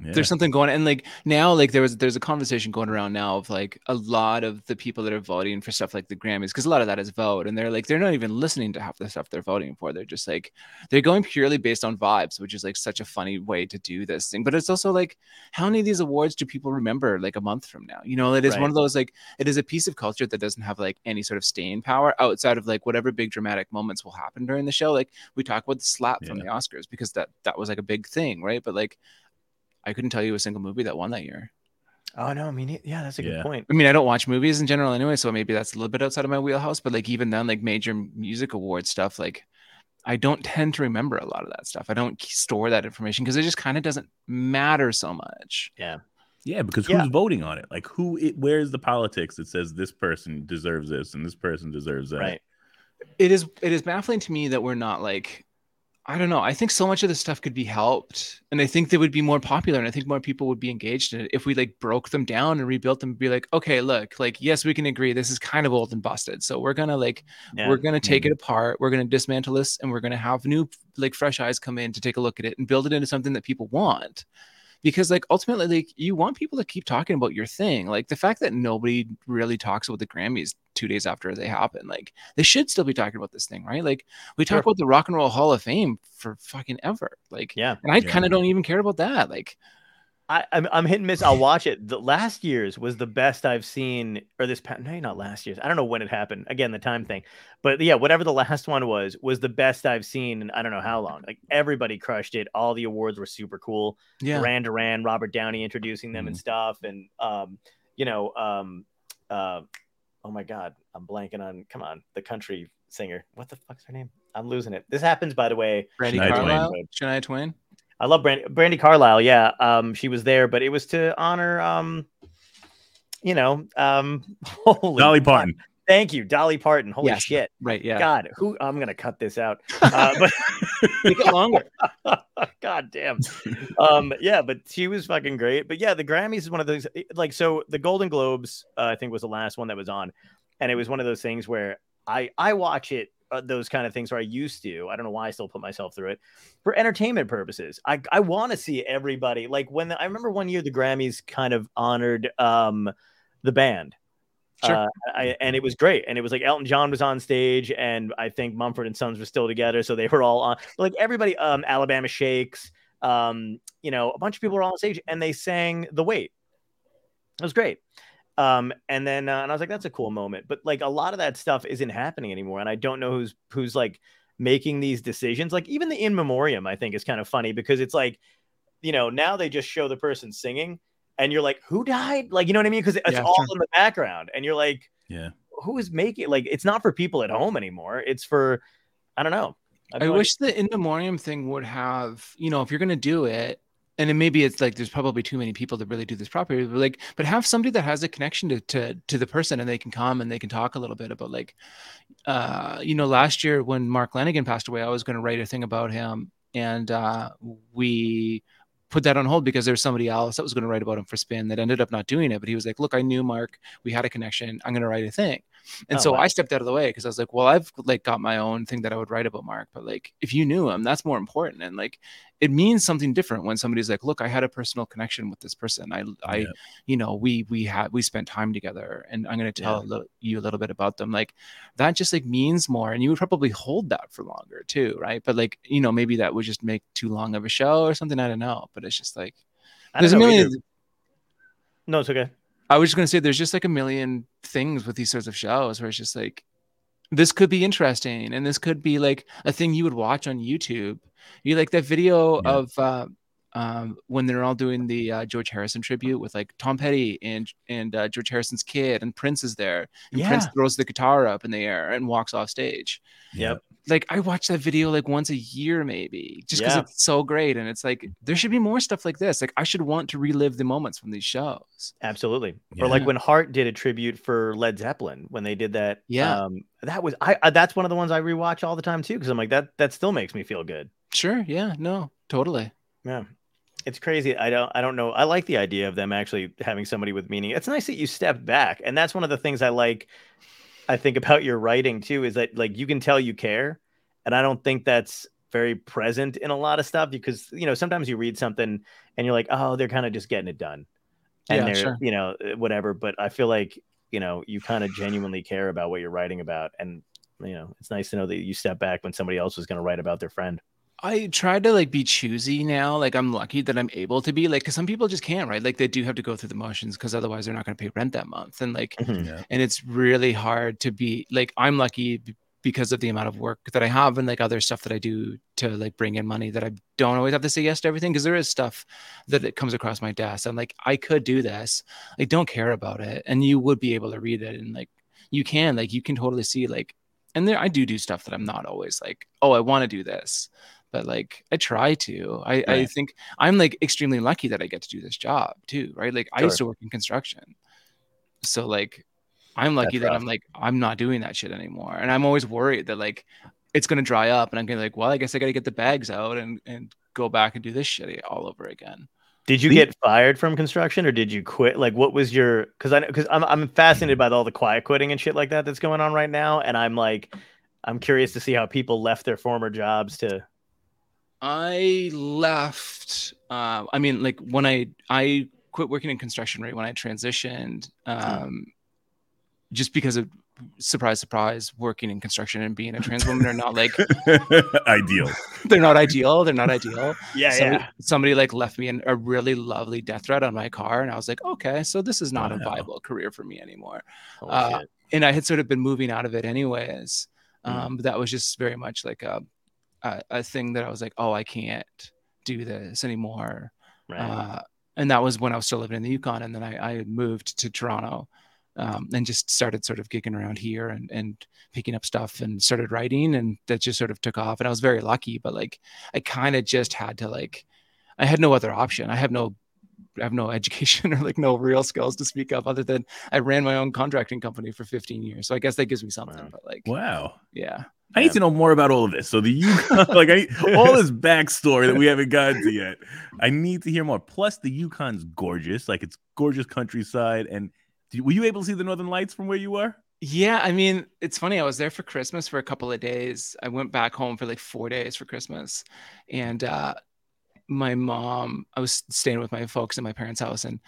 yeah. there's something going on. And like now, like there was, there's a conversation going around now of like a lot of the people that are voting for stuff like the Grammys, because a lot of that is vote. And they're like, they're not even listening to half the stuff they're voting for. They're just like, they're going purely based on vibes, which is like such a funny way to do this thing. But it's also like, how many of these awards do people remember like a month from now? You know, it is right. one of those, like, it is a piece of culture that doesn't have like any sort of staying power outside of like whatever big dramatic moments will happen during the show. Like we talk about the slap yeah. from the Oscars because that, that was like a big thing. Right. But like, I couldn't tell you a single movie that won that year. Oh, no. I mean, yeah, that's a yeah. good point. I mean, I don't watch movies in general anyway, so maybe that's a little bit outside of my wheelhouse. But like even then, like major music award stuff, like I don't tend to remember a lot of that stuff. I don't store that information because it just kind of doesn't matter so much. Yeah. Yeah, because yeah. who's voting on it? Like who, it, where's the politics that says this person deserves this and this person deserves that? Right. It is, it is baffling to me that we're not like, I don't know. I think so much of this stuff could be helped. And I think they would be more popular. And I think more people would be engaged in it if we like broke them down and rebuilt them and be like, okay, look, like, yes, we can agree. This is kind of old and busted. So we're going to like, yeah. we're going to take mm-hmm. it apart. We're going to dismantle this and we're going to have new, like fresh eyes come in to take a look at it and build it into something that people want. Because like ultimately, like you want people to keep talking about your thing. Like the fact that nobody really talks about the Grammys two days after they happen, like they should still be talking about this thing, right? Like we talk sure. about the Rock and Roll Hall of Fame for fucking ever. Like, yeah, and I yeah. kind of don't even care about that. Like I, I'm, I'm hit and miss. I'll watch it. The last year's was the best I've seen, or this past, no, not last year's. I don't know when it happened. Again, the time thing, but yeah, whatever the last one was, was the best I've seen. And I don't know how long, like everybody crushed it. All the awards were super cool. Yeah. Duran Duran, Robert Downey introducing them mm-hmm. and stuff. And, um, you know, um, uh, oh my God, I'm blanking on, come on, the country singer. What the fuck's her name? I'm losing it. This happens, by the way. Brandi Carlisle. Shania Twain. I love Brandi, Brandi Carlisle. Yeah, um, she was there, but it was to honor, um, you know, um, holy Dolly Parton. God. Thank you, Dolly Parton. Holy yes. shit! Right? Yeah. God, who? I'm gonna cut this out. Uh, but make it longer. God damn. Um, yeah, but she was fucking great. But yeah, the Grammys is one of those. Like, so the Golden Globes, uh, I think, was the last one that was on, and it was one of those things where I I watch it. Uh, those kind of things where I used to, I don't know why I still put myself through it for entertainment purposes. I I want to see everybody. Like when the, I remember one year the Grammys kind of honored um the band. Sure. Uh, I, and it was great. And it was like Elton John was on stage and I think Mumford and Sons were still together. So they were all on, like everybody, um, Alabama Shakes, um, you know, a bunch of people were all on stage and they sang The Wait. It was great. Um, and then, uh, and I was like, that's a cool moment, but like a lot of that stuff isn't happening anymore. And I don't know who's, who's like making these decisions. Like even the in memoriam, I think is kind of funny because it's like, you know, now they just show the person singing and you're like, who died? Like, you know what I mean? Cause it's yeah, all sure. in the background and you're like, yeah, who is making like, it's not for people at home anymore. It's for, I don't know. I, I wish the in memoriam thing would have, you know, if you're going to do it, and then maybe it's like there's probably too many people that really do this properly, but like, but have somebody that has a connection to, to to the person and they can come and they can talk a little bit about like, uh, you know, last year when Mark Lanegan passed away, I was going to write a thing about him, and uh, we put that on hold because there was somebody else that was going to write about him for Spin that ended up not doing it. But he was like, "Look, I knew Mark. We had a connection. I'm going to write a thing." And oh, so wow. I stepped out of the way because I was like, well, I've like got my own thing that I would write about Mark. But like, if you knew him, that's more important. And like, it means something different when somebody's like, look, I had a personal connection with this person. I, yeah. I, you know, we, we had, we spent time together and I'm going to tell yeah. a little, you a little bit about them. Like that just like means more. And you would probably hold that for longer too. Right. But like, you know, maybe that would just make too long of a show or something. I don't know. But it's just like, there's a million. Either. No, it's okay. I was just going to say there's just like a million things with these sorts of shows where it's just like, this could be interesting. And this could be like a thing you would watch on YouTube. You like that video yeah. of uh, um, when they're all doing the uh, George Harrison tribute with like Tom Petty and and uh, George Harrison's kid and Prince is there. And yeah. Prince throws the guitar up in the air and walks off stage. Yep. Like I watch that video like once a year, maybe just because yeah. it's so great. And it's like, there should be more stuff like this. Like I should want to relive the moments from these shows. Absolutely. Yeah. Or like when Hart did a tribute for Led Zeppelin, when they did that. Yeah. Um, that was, I, I, that's one of the ones I rewatch all the time too. Cause I'm like that, that still makes me feel good. Sure. Yeah. No, totally. Yeah. It's crazy. I don't, I don't know. I like the idea of them actually having somebody with meaning. It's nice that you stepped back. And that's one of the things I like, I think about your writing too, is that like, you can tell you care. And I don't think that's very present in a lot of stuff because, you know, sometimes you read something and you're like, oh, they're kind of just getting it done and yeah, they're, sure. you know, whatever. But I feel like, you know, you kind of genuinely care about what you're writing about. And, you know, it's nice to know that you step back when somebody else was going to write about their friend. I try to like be choosy now. Like I'm lucky that I'm able to be like, cause some people just can't, right? Like they do have to go through the motions because otherwise they're not going to pay rent that month. And like, mm-hmm, yeah. and it's really hard to be like, I'm lucky b- because of the amount of work that I have and like other stuff that I do to like bring in money that I don't always have to say yes to everything. Cause there is stuff that it comes across my desk. I'm like, I could do this. I don't care about it. And you would be able to read it. And like, you can, like, you can totally see like, and there, I do do stuff that I'm not always like, oh, I want to do this. But like, I try to, I, right. I think I'm like extremely lucky that I get to do this job too. Right. Like sure. I used to work in construction. So like, I'm lucky That's that rough. I'm like, I'm not doing that shit anymore. And I'm always worried that like, it's going to dry up and I'm going to like, well, I guess I got to get the bags out and, and go back and do this shit all over again. Did you get fired from construction or did you quit? Like, what was your, cause I know, cause I'm, I'm fascinated by all the quiet quitting and shit like that that's going on right now. And I'm like, I'm curious to see how people left their former jobs to. I left, uh, I mean, like when I, I quit working in construction, right? When I transitioned, um, just because of surprise, surprise, working in construction and being a trans woman are not like ideal. They're not ideal. They're not ideal. Yeah, somebody, yeah. Somebody like left me in a really lovely death threat on my car. And I was like, okay, so this is not oh, a viable no. career for me anymore. Oh, uh, and I had sort of been moving out of it anyways. Um, mm. But that was just very much like a, Uh, a thing that I was like, oh, I can't do this anymore. Right. Uh, and that was when I was still living in the Yukon. And then I, I moved to Toronto um, and just started sort of gigging around here and, and picking up stuff and started writing, and that just sort of took off. And I was very lucky, but like, I kind of just had to like, I had no other option. I have no, I have no education or like no real skills to speak of other than I ran my own contracting company for fifteen years. So I guess that gives me something, wow. but like, wow. Yeah. I need to know more about all of this. So the Yukon, like I need, all this backstory that we haven't gotten to yet. I need to hear more. Plus, the Yukon's gorgeous, like it's gorgeous countryside. And do, were you able to see the Northern Lights from where you are? Yeah, I mean, it's funny. I was there for Christmas for a couple of days. I went back home for like four days for Christmas, and uh, my mom. I was staying with my folks in my parents' house, and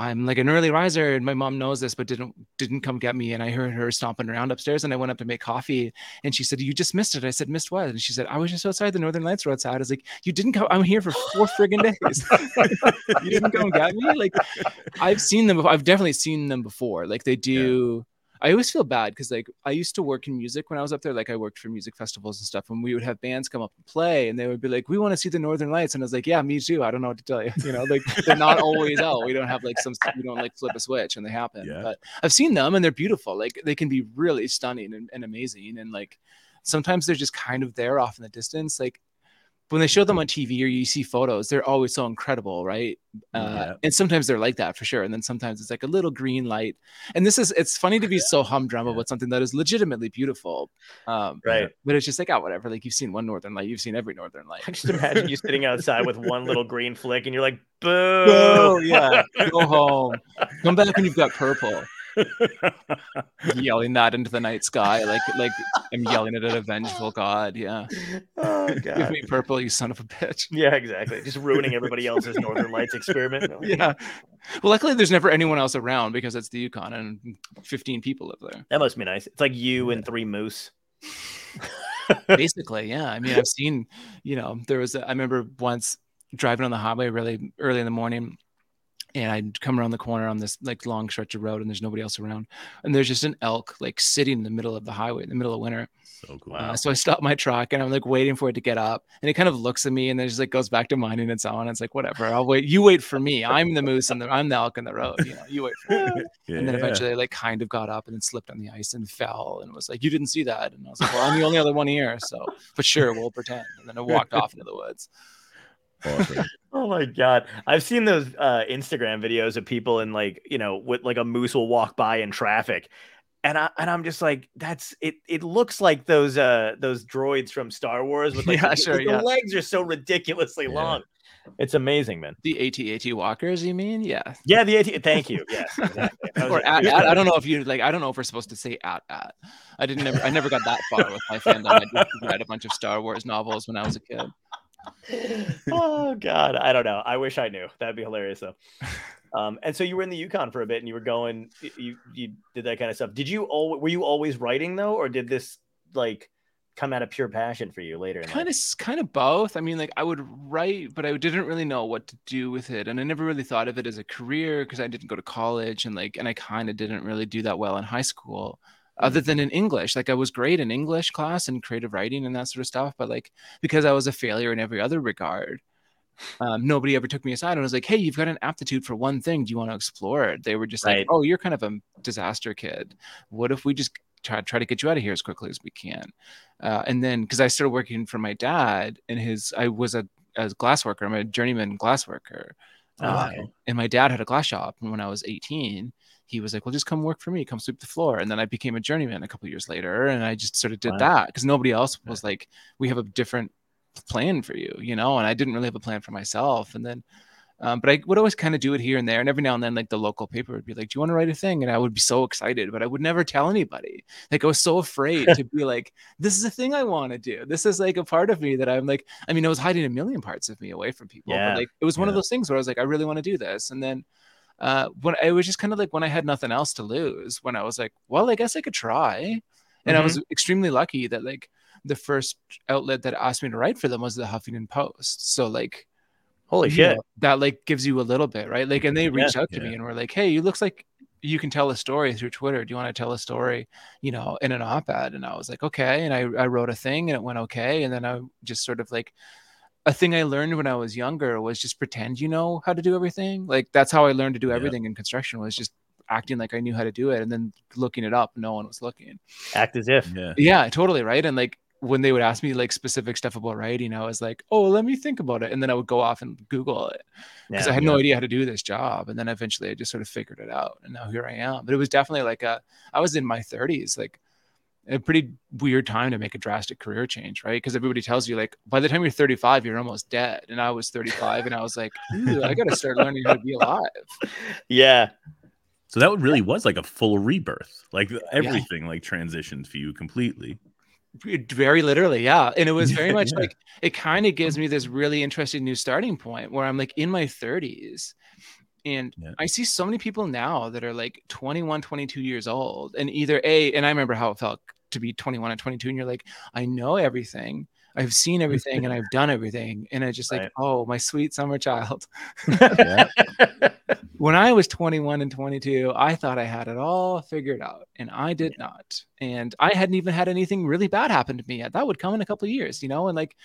I'm like an early riser, and my mom knows this, but didn't didn't come get me. And I heard her stomping around upstairs, and I went up to make coffee, and she said, "You just missed it." I said, "Missed what?" And she said, "I was just outside. The Northern Lights were outside." I was like, "You didn't come. I'm here for four friggin' days. You didn't come get me." Like, I've seen them. I've definitely seen them before. Like they do. Yeah. I always feel bad because like I used to work in music when I was up there. Like I worked for music festivals and stuff, and we would have bands come up and play, and they would be like, "We want to see the Northern Lights," and I was like, "Yeah, me too. I don't know what to tell you." You know, like they're not always out. We don't have like some. We don't like flip a switch and they happen. Yeah. But I've seen them and they're beautiful. Like they can be really stunning and, and amazing. And like sometimes they're just kind of there off in the distance. Like when they show them on T V or you see photos, they're always so incredible, right? Yeah. Uh, and sometimes they're like that for sure. And then sometimes it's like a little green light. And this is, it's funny to be so humdrum yeah. about something that is legitimately beautiful. Um, right. But it's just like, oh, whatever. Like you've seen one Northern Light, you've seen every Northern Light. I just imagine you sitting outside with one little green flick and you're like, boo. Oh, yeah. Go home. Come back when you've got purple. Yelling that into the night sky, like like I'm yelling it at a vengeful god. Yeah. Oh, god. Give me purple, you son of a bitch. Yeah, exactly. Just ruining everybody else's Northern Lights experiment. No, yeah. Well, luckily there's never anyone else around because it's the Yukon and fifteen people live there. That must be nice. It's like you and three moose. Basically, yeah. I mean, I've seen, you know, there was a, I remember once driving on the highway really early in the morning. And I'd come around the corner on this like long stretch of road and there's nobody else around. And there's just an elk like sitting in the middle of the highway in the middle of winter. So cool. Uh, so I stopped my truck and I'm like waiting for it to get up. And it kind of looks at me and then it just like goes back to mine and it's on. It's like, whatever, I'll wait. You wait for me. I'm the moose and the, I'm the elk in the road. You know, you wait for me. Yeah. And then eventually I like kind of got up and then slipped on the ice and fell and was like, "You didn't see that." And I was like, "Well, I'm the only other one here. So, but sure, we'll pretend." And then I walked off into the woods. Awesome. Oh my god, I've seen those uh Instagram videos of people and like, you know, with like a moose will walk by in traffic and i and i'm just like, that's it it looks like those uh those droids from Star Wars with like yeah, the, sure, yeah. the legs are so ridiculously yeah. long. It's amazing, man. The AT-AT walkers, you mean? Yeah. Yeah, the AT. Thank you. Yes. Exactly. Or at, at, I don't know if you like. I don't know if we're supposed to say at at. I didn't. Never, I never got that far with my fandom. I did read a bunch of Star Wars novels when I was a kid. Oh god, I don't know. I wish I knew. That'd be hilarious though. Um, and so you were in the Yukon for a bit, and you were going. You you did that kind of stuff. Did you all? Were you always writing though, or did this like come out of pure passion for you later? Kind of, kind of both. I mean, like I would write, but I didn't really know what to do with it, and I never really thought of it as a career because I didn't go to college, and like, and I kind of didn't really do that well in high school. Other than in English, like I was great in English class and creative writing and that sort of stuff. But like, because I was a failure in every other regard, um, nobody ever took me aside and was like, "Hey, you've got an aptitude for one thing. Do you want to explore it?" They were just right. like, "Oh, you're kind of a disaster kid. What if we just try, try to get you out of here as quickly as we can?" Uh, and then, cause I started working for my dad and his, I was a, a glass worker. I'm a journeyman glass worker. Oh, wow. uh, and my dad had a glass shop. And when I was eighteen, he was like, "Well, just come work for me. Come sweep the floor." And then I became a journeyman a couple of years later. And I just sort of did wow. that because nobody else was yeah. like, "We have a different plan for you," you know, and I didn't really have a plan for myself. And then, um, but I would always kind of do it here and there. And every now and then, like the local paper would be like, "Do you want to write a thing?" And I would be so excited, but I would never tell anybody. Like I was so afraid to be like, "This is a thing I want to do. This is like a part of me that I'm like," I mean, I was hiding a million parts of me away from people. Yeah. But like, it was one yeah. of those things where I was like, "I really want to do this." And then, Uh, when it was just kind of like when I had nothing else to lose, when I was like, "Well, I guess I could try," and mm-hmm. I was extremely lucky that like the first outlet that asked me to write for them was the Huffington Post. So like, holy shit, know, that like gives you a little bit, right? Like, and they reached yeah, out to yeah. me and were like, "Hey, you looks like you can tell a story through Twitter. Do you want to tell a story, you know, in an op-ed?" And I was like, "Okay," and I I wrote a thing and it went okay, and then I just sort of like. A thing I learned when I was younger was just pretend you know how to do everything. Like that's how I learned to do everything yeah. in construction was just acting like I knew how to do it and then looking it up. No one was looking. Act as if. Yeah, yeah, totally. Right. And like when they would ask me like specific stuff about writing, I was like, oh, let me think about it. And then I would go off and Google it because yeah, I had yeah. no idea how to do this job. And then eventually I just sort of figured it out. And now here I am. But it was definitely like a, I was in my thirties, like a pretty weird time to make a drastic career change, right? Because everybody tells you like, by the time you're thirty-five, you're almost dead. And I was thirty-five and I was like, ooh, I got to start learning how to be alive. Yeah. So that really was like a full rebirth. Like everything yeah. like transitioned for you completely. Very literally, yeah. And it was very much yeah. like, it kind of gives me this really interesting new starting point where I'm like in my thirties. And yeah. I see so many people now that are like twenty-one, twenty-two years old and either A, and I remember how it felt to be twenty-one and twenty-two. And you're like, I know everything. I've seen everything and I've done everything. And I just right. like, oh, my sweet summer child. Yeah. When I was twenty-one and twenty-two, I thought I had it all figured out and I did yeah. not. And I hadn't even had anything really bad happen to me yet. That would come in a couple of years, you know? And like,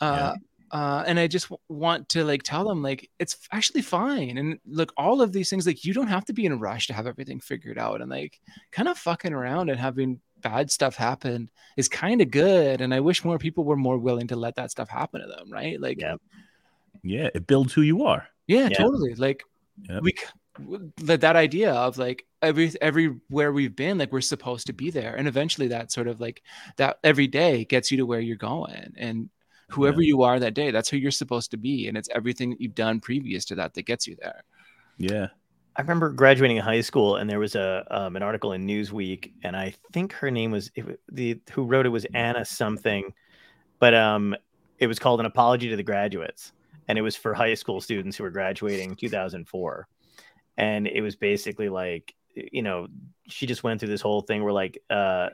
uh, yeah. uh, and I just w- want to like tell them like, it's actually fine. And look, all of these things, like you don't have to be in a rush to have everything figured out. And like kind of fucking around and having bad stuff happen is kind of good, and I wish more people were more willing to let that stuff happen to them, right? Like yeah, yeah it builds who you are. Yeah, yeah. Totally. Like yeah. we that, that idea of like every everywhere we've been, like we're supposed to be there, and eventually that sort of like that every day gets you to where you're going, and whoever yeah. you are that day, that's who you're supposed to be, and it's everything that you've done previous to that that gets you there. Yeah, I remember graduating high school, and there was a um, an article in Newsweek, and I think her name was it, the who wrote it was Anna something, but um, it was called An Apology to the Graduates, and it was for high school students who were graduating in two thousand four, and it was basically like, you know, she just went through this whole thing where like uh,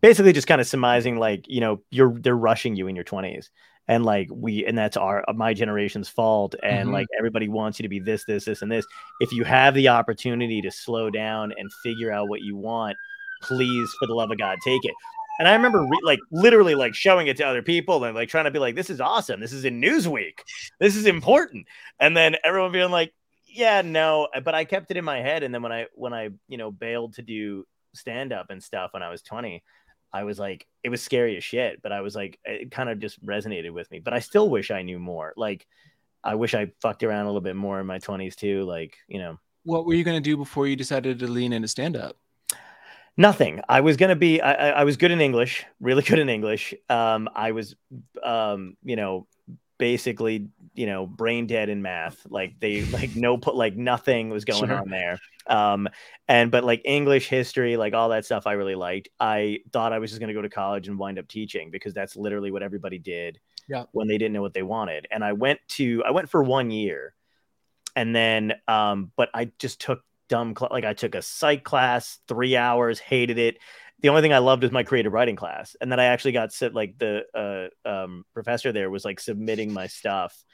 basically just kind of surmising like, you know, you're they're rushing you in your twenties. And like we, and that's our, my generation's fault. And mm-hmm. like, everybody wants you to be this, this, this, and this. If you have the opportunity to slow down and figure out what you want, please, for the love of God, take it. And I remember re- like literally like showing it to other people and like trying to be like, this is awesome. This is in Newsweek. This is important. And then everyone being like, yeah, no, but I kept it in my head. And then when I, when I, you know, bailed to do stand up and stuff when I was twenty, I was like, it was scary as shit, but I was like, it kind of just resonated with me, but I still wish I knew more. Like, I wish I fucked around a little bit more in my twenties too. Like, you know, what were you going to do before you decided to lean into stand up? Nothing. I was going to be, I, I, I was good in English, really good in English. Um, I was, um, you know, basically, you know, brain dead in math. Like they, like no, put like nothing was going sure. on there. Um, and, but like English, history, like all that stuff I really liked. I thought I was just going to go to college and wind up teaching because that's literally what everybody did yeah. when they didn't know what they wanted. And I went to, I went for one year and then, um, but I just took dumb, cl- like I took a psych class, three hours, hated it. The only thing I loved was my creative writing class. And then I actually got sit like the uh, um, professor there was like submitting my stuff.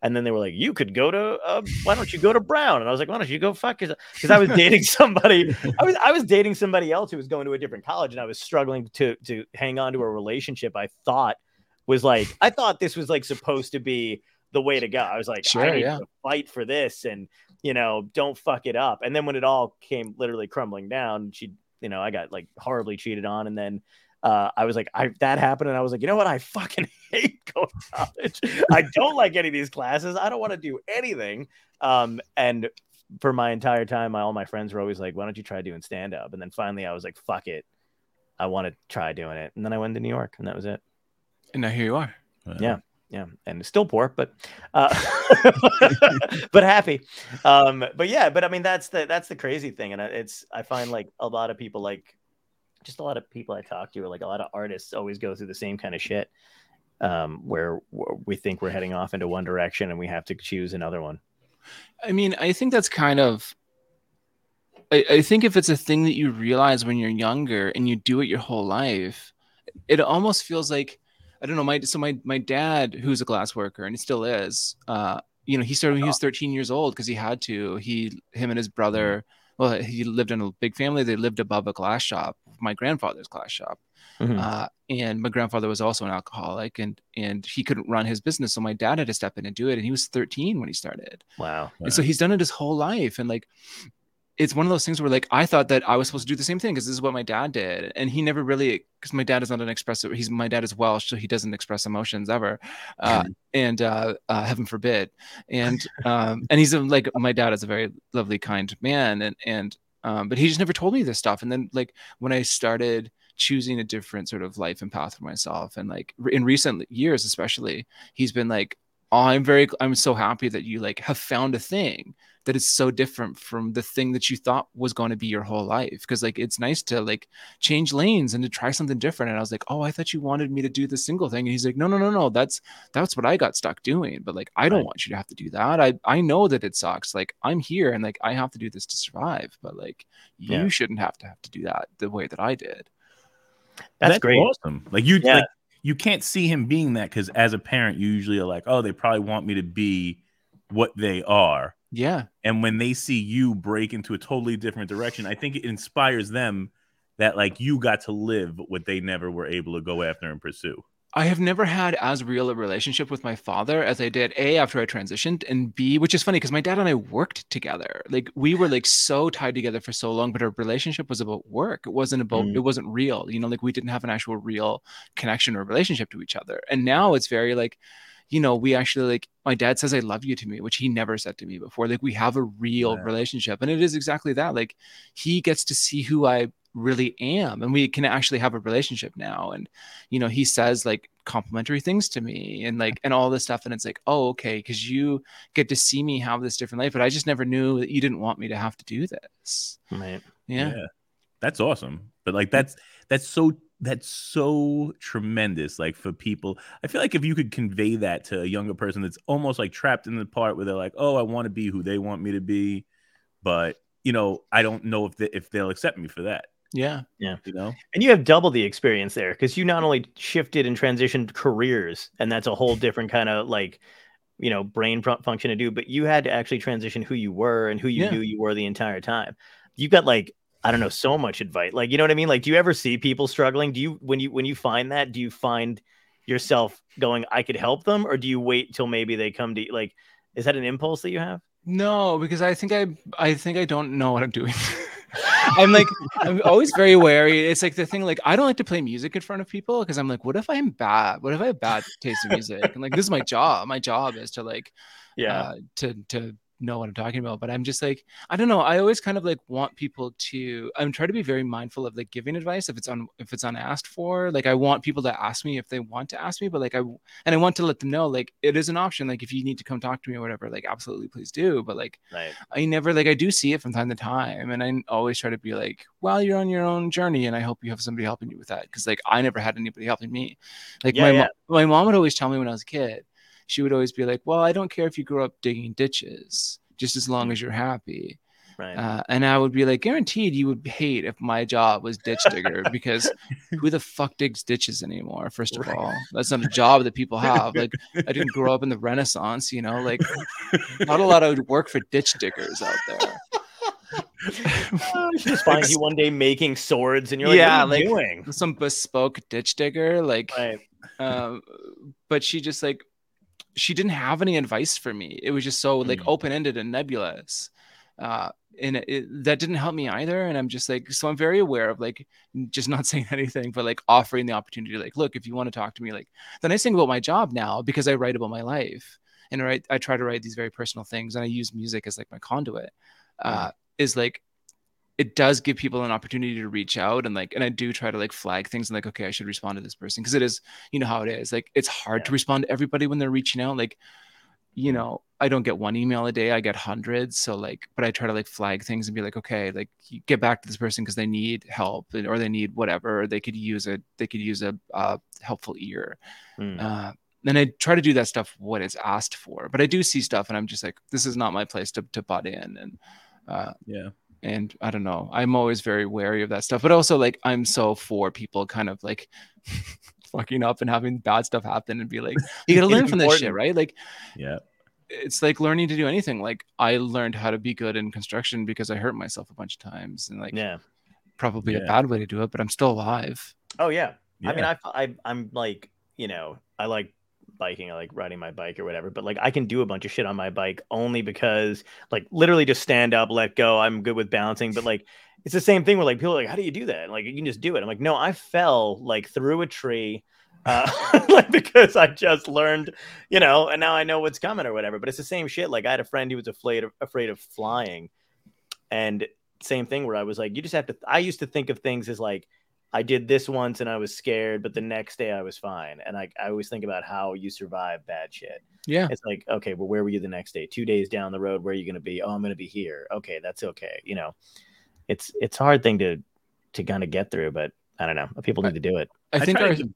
And then they were like, you could go to, uh, why don't you go to Brown? And I was like, why don't you go fuck yourself? Because I was dating somebody. I was I was dating somebody else who was going to a different college. And I was struggling to to hang on to a relationship I thought was like, I thought this was like supposed to be the way to go. I was like, sure, I need yeah. to fight for this and, you know, don't fuck it up. And then when it all came literally crumbling down, she You know, I got like horribly cheated on. And then uh, I was like, I that happened. And I was like, you know what? I fucking hate going to college. I don't like any of these classes. I don't want to do anything. Um, and for my entire time, I, all my friends were always like, why don't you try doing stand up? And then finally, I was like, fuck it. I want to try doing it. And then I went to New York and that was it. And now here you are. Wow. Yeah. Yeah. And still poor, but, uh, but happy. Um, but yeah, but I mean, that's the, that's the crazy thing. And it's, I find like a lot of people, like just a lot of people I talk to, or like a lot of artists always go through the same kind of shit um, where, where we think we're heading off into one direction and we have to choose another one. I mean, I think that's kind of, I, I think if it's a thing that you realize when you're younger and you do it your whole life, it almost feels like, I don't know. My so my my dad, who's a glass worker, and he still is. Uh, you know, he started when he was thirteen years old because he had to. He, him, and his brother. Well, he lived in a big family. They lived above a glass shop. My grandfather's glass shop, mm-hmm. uh, and my grandfather was also an alcoholic, and and he couldn't run his business, so my dad had to step in and do it. And he was thirteen when he started. Wow. wow. And so he's done it his whole life, and like. it's one of those things where, like, I thought that I was supposed to do the same thing because this is what my dad did. And he never really, because my dad is not an expressive, he's, my dad is Welsh, so he doesn't express emotions ever. Uh, mm. And uh, uh, heaven forbid. And um, and he's a, like, my dad is a very lovely, kind man. And, and um, but he just never told me this stuff. And then, like, when I started choosing a different sort of life and path for myself, and like in recent years, especially, he's been like, oh, I'm very, I'm so happy that you like have found a thing that is so different from the thing that you thought was going to be your whole life. Cause like, it's nice to like change lanes and to try something different. And I was like, oh, I thought you wanted me to do the single thing. And he's like, no, no, no, no. That's, that's what I got stuck doing. But like, I don't right. want you to have to do that. I, I know that it sucks. Like, I'm here and like, I have to do this to survive, but like, yeah. you shouldn't have to have to do that the way that I did. That's, that's great. Awesome. Like you, yeah. like, you can't see him being that, because as a parent, you usually are like, oh, they probably want me to be what they are. Yeah. And when they see you break into a totally different direction, I think it inspires them that like you got to live what they never were able to go after and pursue. I have never had as real a relationship with my father as I did, A, after I transitioned, and B, which is funny because my dad and I worked together. Like we were like so tied together for so long, but our relationship was about work. It wasn't about, mm. it wasn't real. You know, like we didn't have an actual real connection or relationship to each other. And now it's very like, you know, we actually like, my dad says, I love you to me, which he never said to me before. Like we have a real yeah. relationship, and it is exactly that. Like he gets to see who I really am, and we can actually have a relationship now. And you know, he says like complimentary things to me and like and all this stuff, and it's like, oh, okay, because you get to see me have this different life, but I just never knew that you didn't want me to have to do this. Right. Yeah, yeah. That's awesome. But like that's that's so that's so tremendous, like for people. I feel like if you could convey that to a younger person that's almost like trapped in the part where they're like, oh, I want to be who they want me to be, but you know, I don't know if they, if they'll accept me for that. Yeah. Yeah. You know? And you have double the experience there, because you not only shifted and transitioned careers, and that's a whole different kind of like, you know, brain function to do, but you had to actually transition who you were and who you yeah. knew you were the entire time. You've got like, I don't know, so much advice. Like, you know what I mean? Like, do you ever see people struggling? Do you, when you, when you find that, do you find yourself going, I could help them, or do you wait till maybe they come to you? Like, is that an impulse that you have? No, because I think I, I think I don't know what I'm doing. I'm like, I'm always very wary. It's like the thing, like, I don't like to play music in front of people because I'm like, what if I'm bad? What if I have bad taste in music? And like, this is my job. My job is to like, yeah, uh, to, to know what I'm talking about. But I'm just like, I don't know. I always kind of like want people to, I'm trying to be very mindful of like giving advice if it's on, if it's unasked for. Like, I want people to ask me if they want to ask me, but like, I, and I want to let them know, like, it is an option. Like, if you need to come talk to me or whatever, like, absolutely, please do. But like, right. I never, like, I do see it from time to time. And I always try to be like, well, you're on your own journey, and I hope you have somebody helping you with that. Cause like, I never had anybody helping me. Like yeah, my, yeah. Mo- my mom would always tell me when I was a kid, she would always be like, well, I don't care if you grow up digging ditches, just as long as you're happy. Right. Uh, and I would be like, guaranteed you would hate if my job was ditch digger, because who the fuck digs ditches anymore? First of right. all, that's not a job that people have. Like, I didn't grow up in the Renaissance, you know, like not a lot of work for ditch diggers out there. She just finds you one day making swords and you're like, yeah, what are you like doing? Some bespoke ditch digger. Like, right. um, but she just like, she didn't have any advice for me. It was just so like mm. open-ended and nebulous. Uh, and it, it, that didn't help me either. And I'm just like, so I'm very aware of like, just not saying anything, but like offering the opportunity, like, look, if you want to talk to me, like the nice thing about my job now, because I write about my life and I write, I try to write these very personal things, and I use music as like my conduit, uh, mm. is like, it does give people an opportunity to reach out and like, and I do try to like flag things and like, okay, I should respond to this person. Cause it is, you know how it is. Like, it's hard yeah. to respond to everybody when they're reaching out. Like, you know, I don't get one email a day, I get hundreds. So like, but I try to like flag things and be like, okay, like you get back to this person cause they need help, or they need whatever, or they could use it. They could use a uh, helpful ear. Mm. Uh, and I try to do that stuff when it's asked for, but I do see stuff and I'm just like, this is not my place to, to butt in. And uh, yeah. And I don't know, I'm always very wary of that stuff, but also like, I'm so for people kind of like fucking up and having bad stuff happen and be like, you gotta learn from this shit, right? Like, yeah, it's like learning to do anything. Like, I learned how to be good in construction because I hurt myself a bunch of times, and like, yeah, probably yeah. a bad way to do it, but I'm still alive. Oh yeah. yeah. I mean, I, I, I'm like, you know, I like biking, I like riding my bike or whatever, but like I can do a bunch of shit on my bike only because like literally just stand up, let go. I'm good with balancing, but like it's the same thing where like people are like, how do you do that? And, like, you can just do it. I'm like, no, I fell like through a tree uh, like because I just learned, you know, and now I know what's coming or whatever, but it's the same shit. Like I had a friend who was afraid of, afraid of flying, and same thing where I was like, you just have to, I used to think of things as like, I did this once and I was scared, but the next day I was fine. And I, I always think about how you survive bad shit. Yeah. It's like, okay, well, where were you the next day? Two days down the road, where are you going to be? Oh, I'm going to be here. Okay. That's okay. You know, it's, it's a hard thing to, to kind of get through, but I don't know. People need I, to do it. I, I think our... give...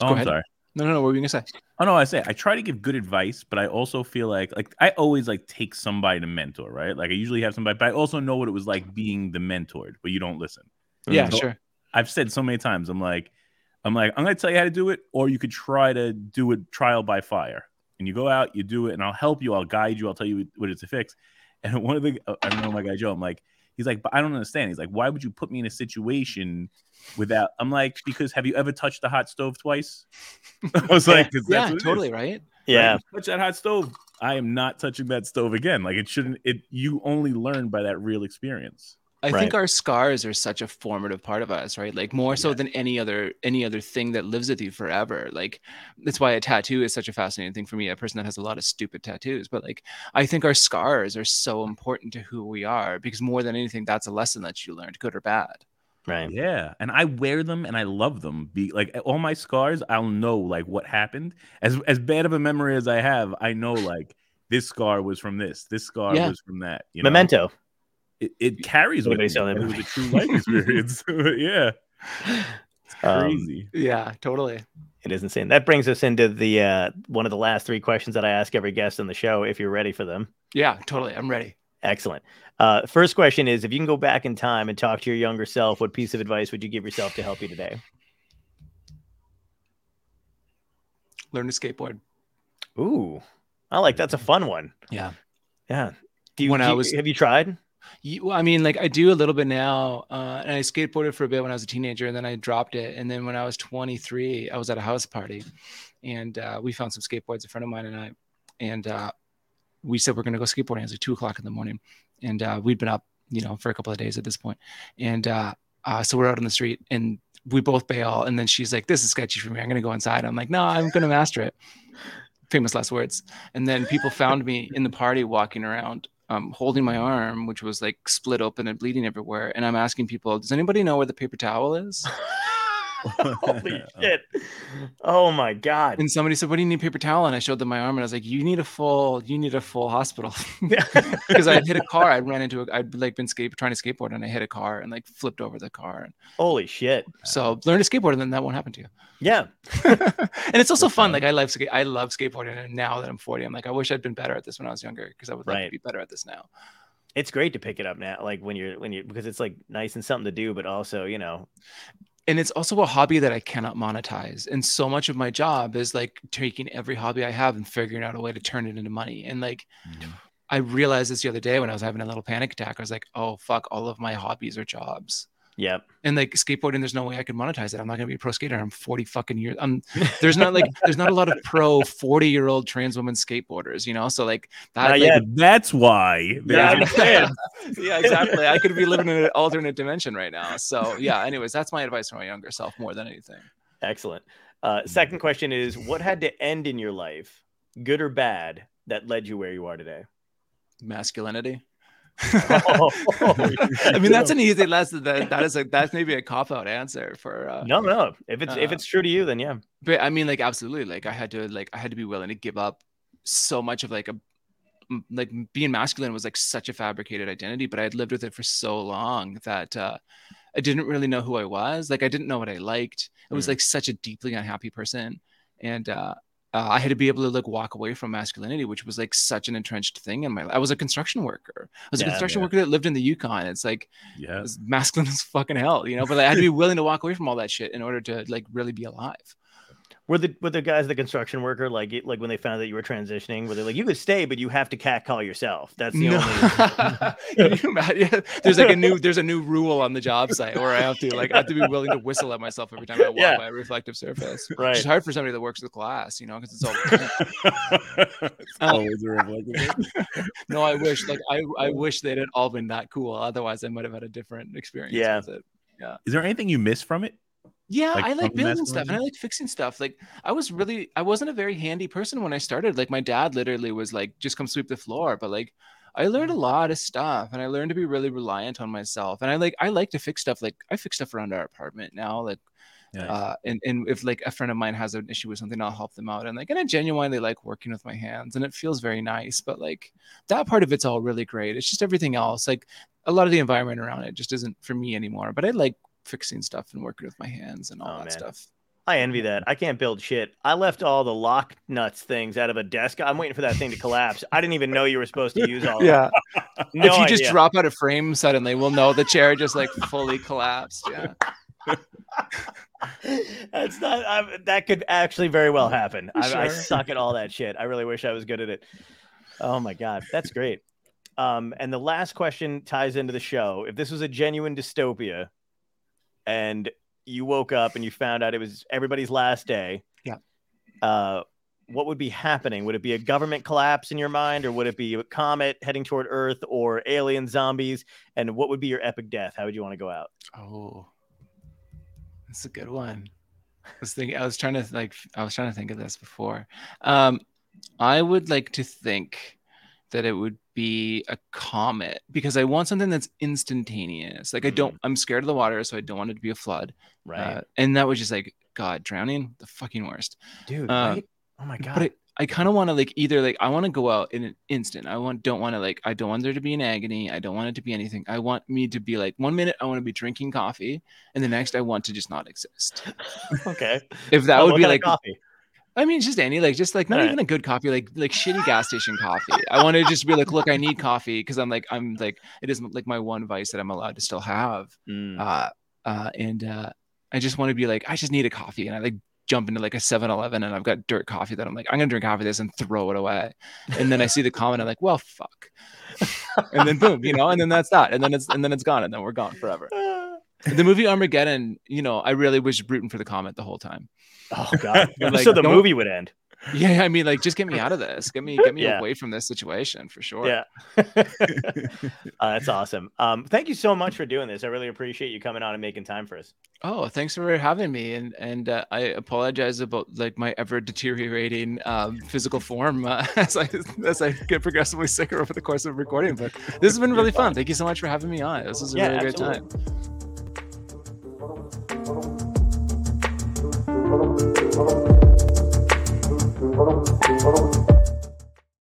Oh, I'm sorry. No, no, no. What were you going to say? Oh, no, I say, I try to give good advice, but I also feel like, like I always like take somebody to mentor, right? Like I usually have somebody, but I also know what it was like being the mentored, but you don't listen. So yeah, sure. I've said so many times, I'm like, I'm like, I'm going to tell you how to do it, or you could try to do it trial by fire. And you go out, you do it, and I'll help you. I'll guide you. I'll tell you what it's to fix. And one of the, I remember my guy Joe, I'm like, he's like, but I don't understand. He's like, why would you put me in a situation without, I'm like, because have you ever touched the hot stove twice? I was like, yeah, that's yeah totally, right? Yeah. Like, touch that hot stove. I am not touching that stove again. Like it shouldn't, it, you only learn by that real experience. I right. think our scars are such a formative part of us, right? Like more so yeah. than any other any other thing that lives with you forever. Like that's why a tattoo is such a fascinating thing for me, a person that has a lot of stupid tattoos. But like I think our scars are so important to who we are, because more than anything, that's a lesson that you learned, good or bad. Right. Yeah. And I wear them and I love them. Be like all my scars, I'll know like what happened. As as bad of a memory as I have, I know like this scar was from this, this scar yeah. was from that. You know? Memento. It, it carries with it. It was a true life experience. Yeah. It's crazy. Um, yeah, totally. It is insane. That brings us into the uh, one of the last three questions that I ask every guest on the show, if you're ready for them. Yeah, totally. I'm ready. Excellent. Uh, first question is, if you can go back in time and talk to your younger self, what piece of advice would you give yourself to help you today? Learn to skateboard. Ooh, I like that's a fun one. Yeah. Yeah. Do you, when do I was, you, have you tried? You, I mean, like I do a little bit now, uh, and I skateboarded for a bit when I was a teenager, and then I dropped it. And then when I was twenty-three, I was at a house party, and uh, we found some skateboards, a friend of mine and I, and uh, we said we're going to go skateboarding. It was like two o'clock in the morning, and uh, we'd been up, you know, for a couple of days at this point. And uh, uh, so we're out on the street, and we both bail. And then she's like, "This is sketchy for me. I'm going to go inside." I'm like, "No, I'm going to master it." Famous last words. And then people found me in the party walking around. Um, holding my arm, which was like split open and bleeding everywhere. And I'm asking people, does anybody know where the paper towel is? Holy shit. Oh my God. And somebody said, what do you need paper towel? And I showed them my arm, and I was like, you need a full, you need a full hospital. Because I hit a car. I ran into a, I'd like been skate, trying to skateboard, and I hit a car and like flipped over the car. And, holy shit. So learn to skateboard, and then that won't happen to you. Yeah. And it's also fun. fun. Like I love, skate, I love skateboarding. And now that I'm forty, I'm like, I wish I'd been better at this when I was younger, because I would like right. to be better at this now. It's great to pick it up now. Like when you're, when you, because it's like nice and something to do, but also, you know, and it's also a hobby that I cannot monetize. And so much of my job is like taking every hobby I have and figuring out a way to turn it into money. And like, mm-hmm. I realized this the other day when I was having a little panic attack. I was like, oh, fuck, all of my hobbies are jobs. Yep. And like skateboarding, there's no way I could monetize it. I'm not going to be a pro skater. I'm forty fucking years. I'm there's not like, there's not a lot of pro forty year old trans women skateboarders, you know? So like, that, like yet. that's why. Yeah, yeah. yeah, exactly. I could be living in an alternate dimension right now. So yeah, anyways, that's my advice for my younger self more than anything. Excellent. Uh, second question is, what had to end in your life, good or bad, that led you where you are today? Masculinity. oh, I mean, that's an easy lesson. That that is like that's maybe a cop out answer for uh, no, no. If it's uh, if it's true to you, then yeah. But I mean, like absolutely. Like I had to like I had to be willing to give up so much of like a like being masculine was like such a fabricated identity. But I had lived with it for so long that uh, I didn't really know who I was. Like I didn't know what I liked. I was mm. like such a deeply unhappy person, and. uh Uh, I had to be able to like walk away from masculinity, which was like such an entrenched thing in my life. I was a construction worker. I was yeah, a construction yeah. worker that lived in the Yukon. It's like yeah. it was masculine as fucking hell, you know, but like, I had to be willing to walk away from all that shit in order to like really be alive. Were the were the guys the construction worker like like when they found that you were transitioning? Were they like, you could stay, but you have to catcall yourself? That's the no. only. Can you imagine? There's like a new there's a new rule on the job site where I have to like I have to be willing to whistle at myself every time I walk yeah. by a reflective surface. Right, which is hard for somebody that works with glass, you know, because it's all. It's always a reflective. No, I wish like I I wish they'd had all been that cool. Otherwise, I might have had a different experience. Yeah. With it. Yeah. Is there anything you miss from it? Yeah, like I like building stuff and I like fixing stuff. Like I was really, I wasn't a very handy person when I started. Like my dad literally was like, just come sweep the floor. But like, I learned a lot of stuff and I learned to be really reliant on myself. And I like, I like to fix stuff. Like I fix stuff around our apartment now. Like, yeah. uh, and, and if like a friend of mine has an issue with something, I'll help them out. And like, and I genuinely like working with my hands and it feels very nice. But like that part of it's all really great. It's just everything else. Like a lot of the environment around it just isn't for me anymore. But I like fixing stuff and working with my hands and all oh, that man. stuff. I envy that. I can't build shit. I left all the lock nuts things out of a desk. I'm waiting for that thing to collapse. I didn't even know you were supposed to use all yeah. that. No if you idea. Just drop out of frame suddenly, we'll know the chair just like fully collapsed. Yeah. That's not, I'm, that could actually very well happen. I, sure. I suck at all that shit. I really wish I was good at it. Oh my God. That's great. Um, and the last question ties into the show. If this was a genuine dystopia, and you woke up and you found out it was everybody's last day. Yeah. Uh, what would be happening? Would it be a government collapse in your mind, or would it be a comet heading toward Earth, or alien zombies? And what would be your epic death? How would you want to go out? Oh, that's a good one. I was thinking. I was trying to like. I was trying to think of this before. Um, I would like to think that it would be a comet, because I want something that's instantaneous. Like I don't, I'm scared of the water, so I don't want it to be a flood. Right. Uh, and that was just like, God, drowning, the fucking worst. Dude. Uh, right? Oh my God. But I, I kind of want to like either like, I want to go out in an instant. I want, don't want to like, I don't want there to be an agony. I don't want it to be anything. I want me to be like, one minute I want to be drinking coffee, and the next I want to just not exist. Okay. If that well, would be like coffee. I mean, just any, like, just like not right. even a good coffee, like, like shitty gas station coffee. I want to just be like, look, I need coffee. Cause I'm like, I'm like, it is like my one vice that I'm allowed to still have. Mm. Uh, uh, and uh, I just want to be like, I just need a coffee. And I like jump into like a seven eleven and I've got dirt coffee that I'm like, I'm going to drink half of this and throw it away. And then I see the comment. I'm like, well, fuck. And then boom, you know, and then that's that. And then it's, and then it's gone. And then we're gone forever. The movie Armageddon, you know, I really was rooting for the comet the whole time. Oh God! Like, so the movie would end. Yeah, I mean, like, just get me out of this. Get me, get me yeah. away from this situation for sure. Yeah, uh, that's awesome. Um, thank you so much for doing this. I really appreciate you coming on and making time for us. Oh, thanks for having me. And and uh, I apologize about like my ever deteriorating um, physical form uh, as I as I get progressively sicker over the course of recording. But this has been really fun. Thank you so much for having me on. This was a yeah, really absolutely. great time. Hold on, hold on.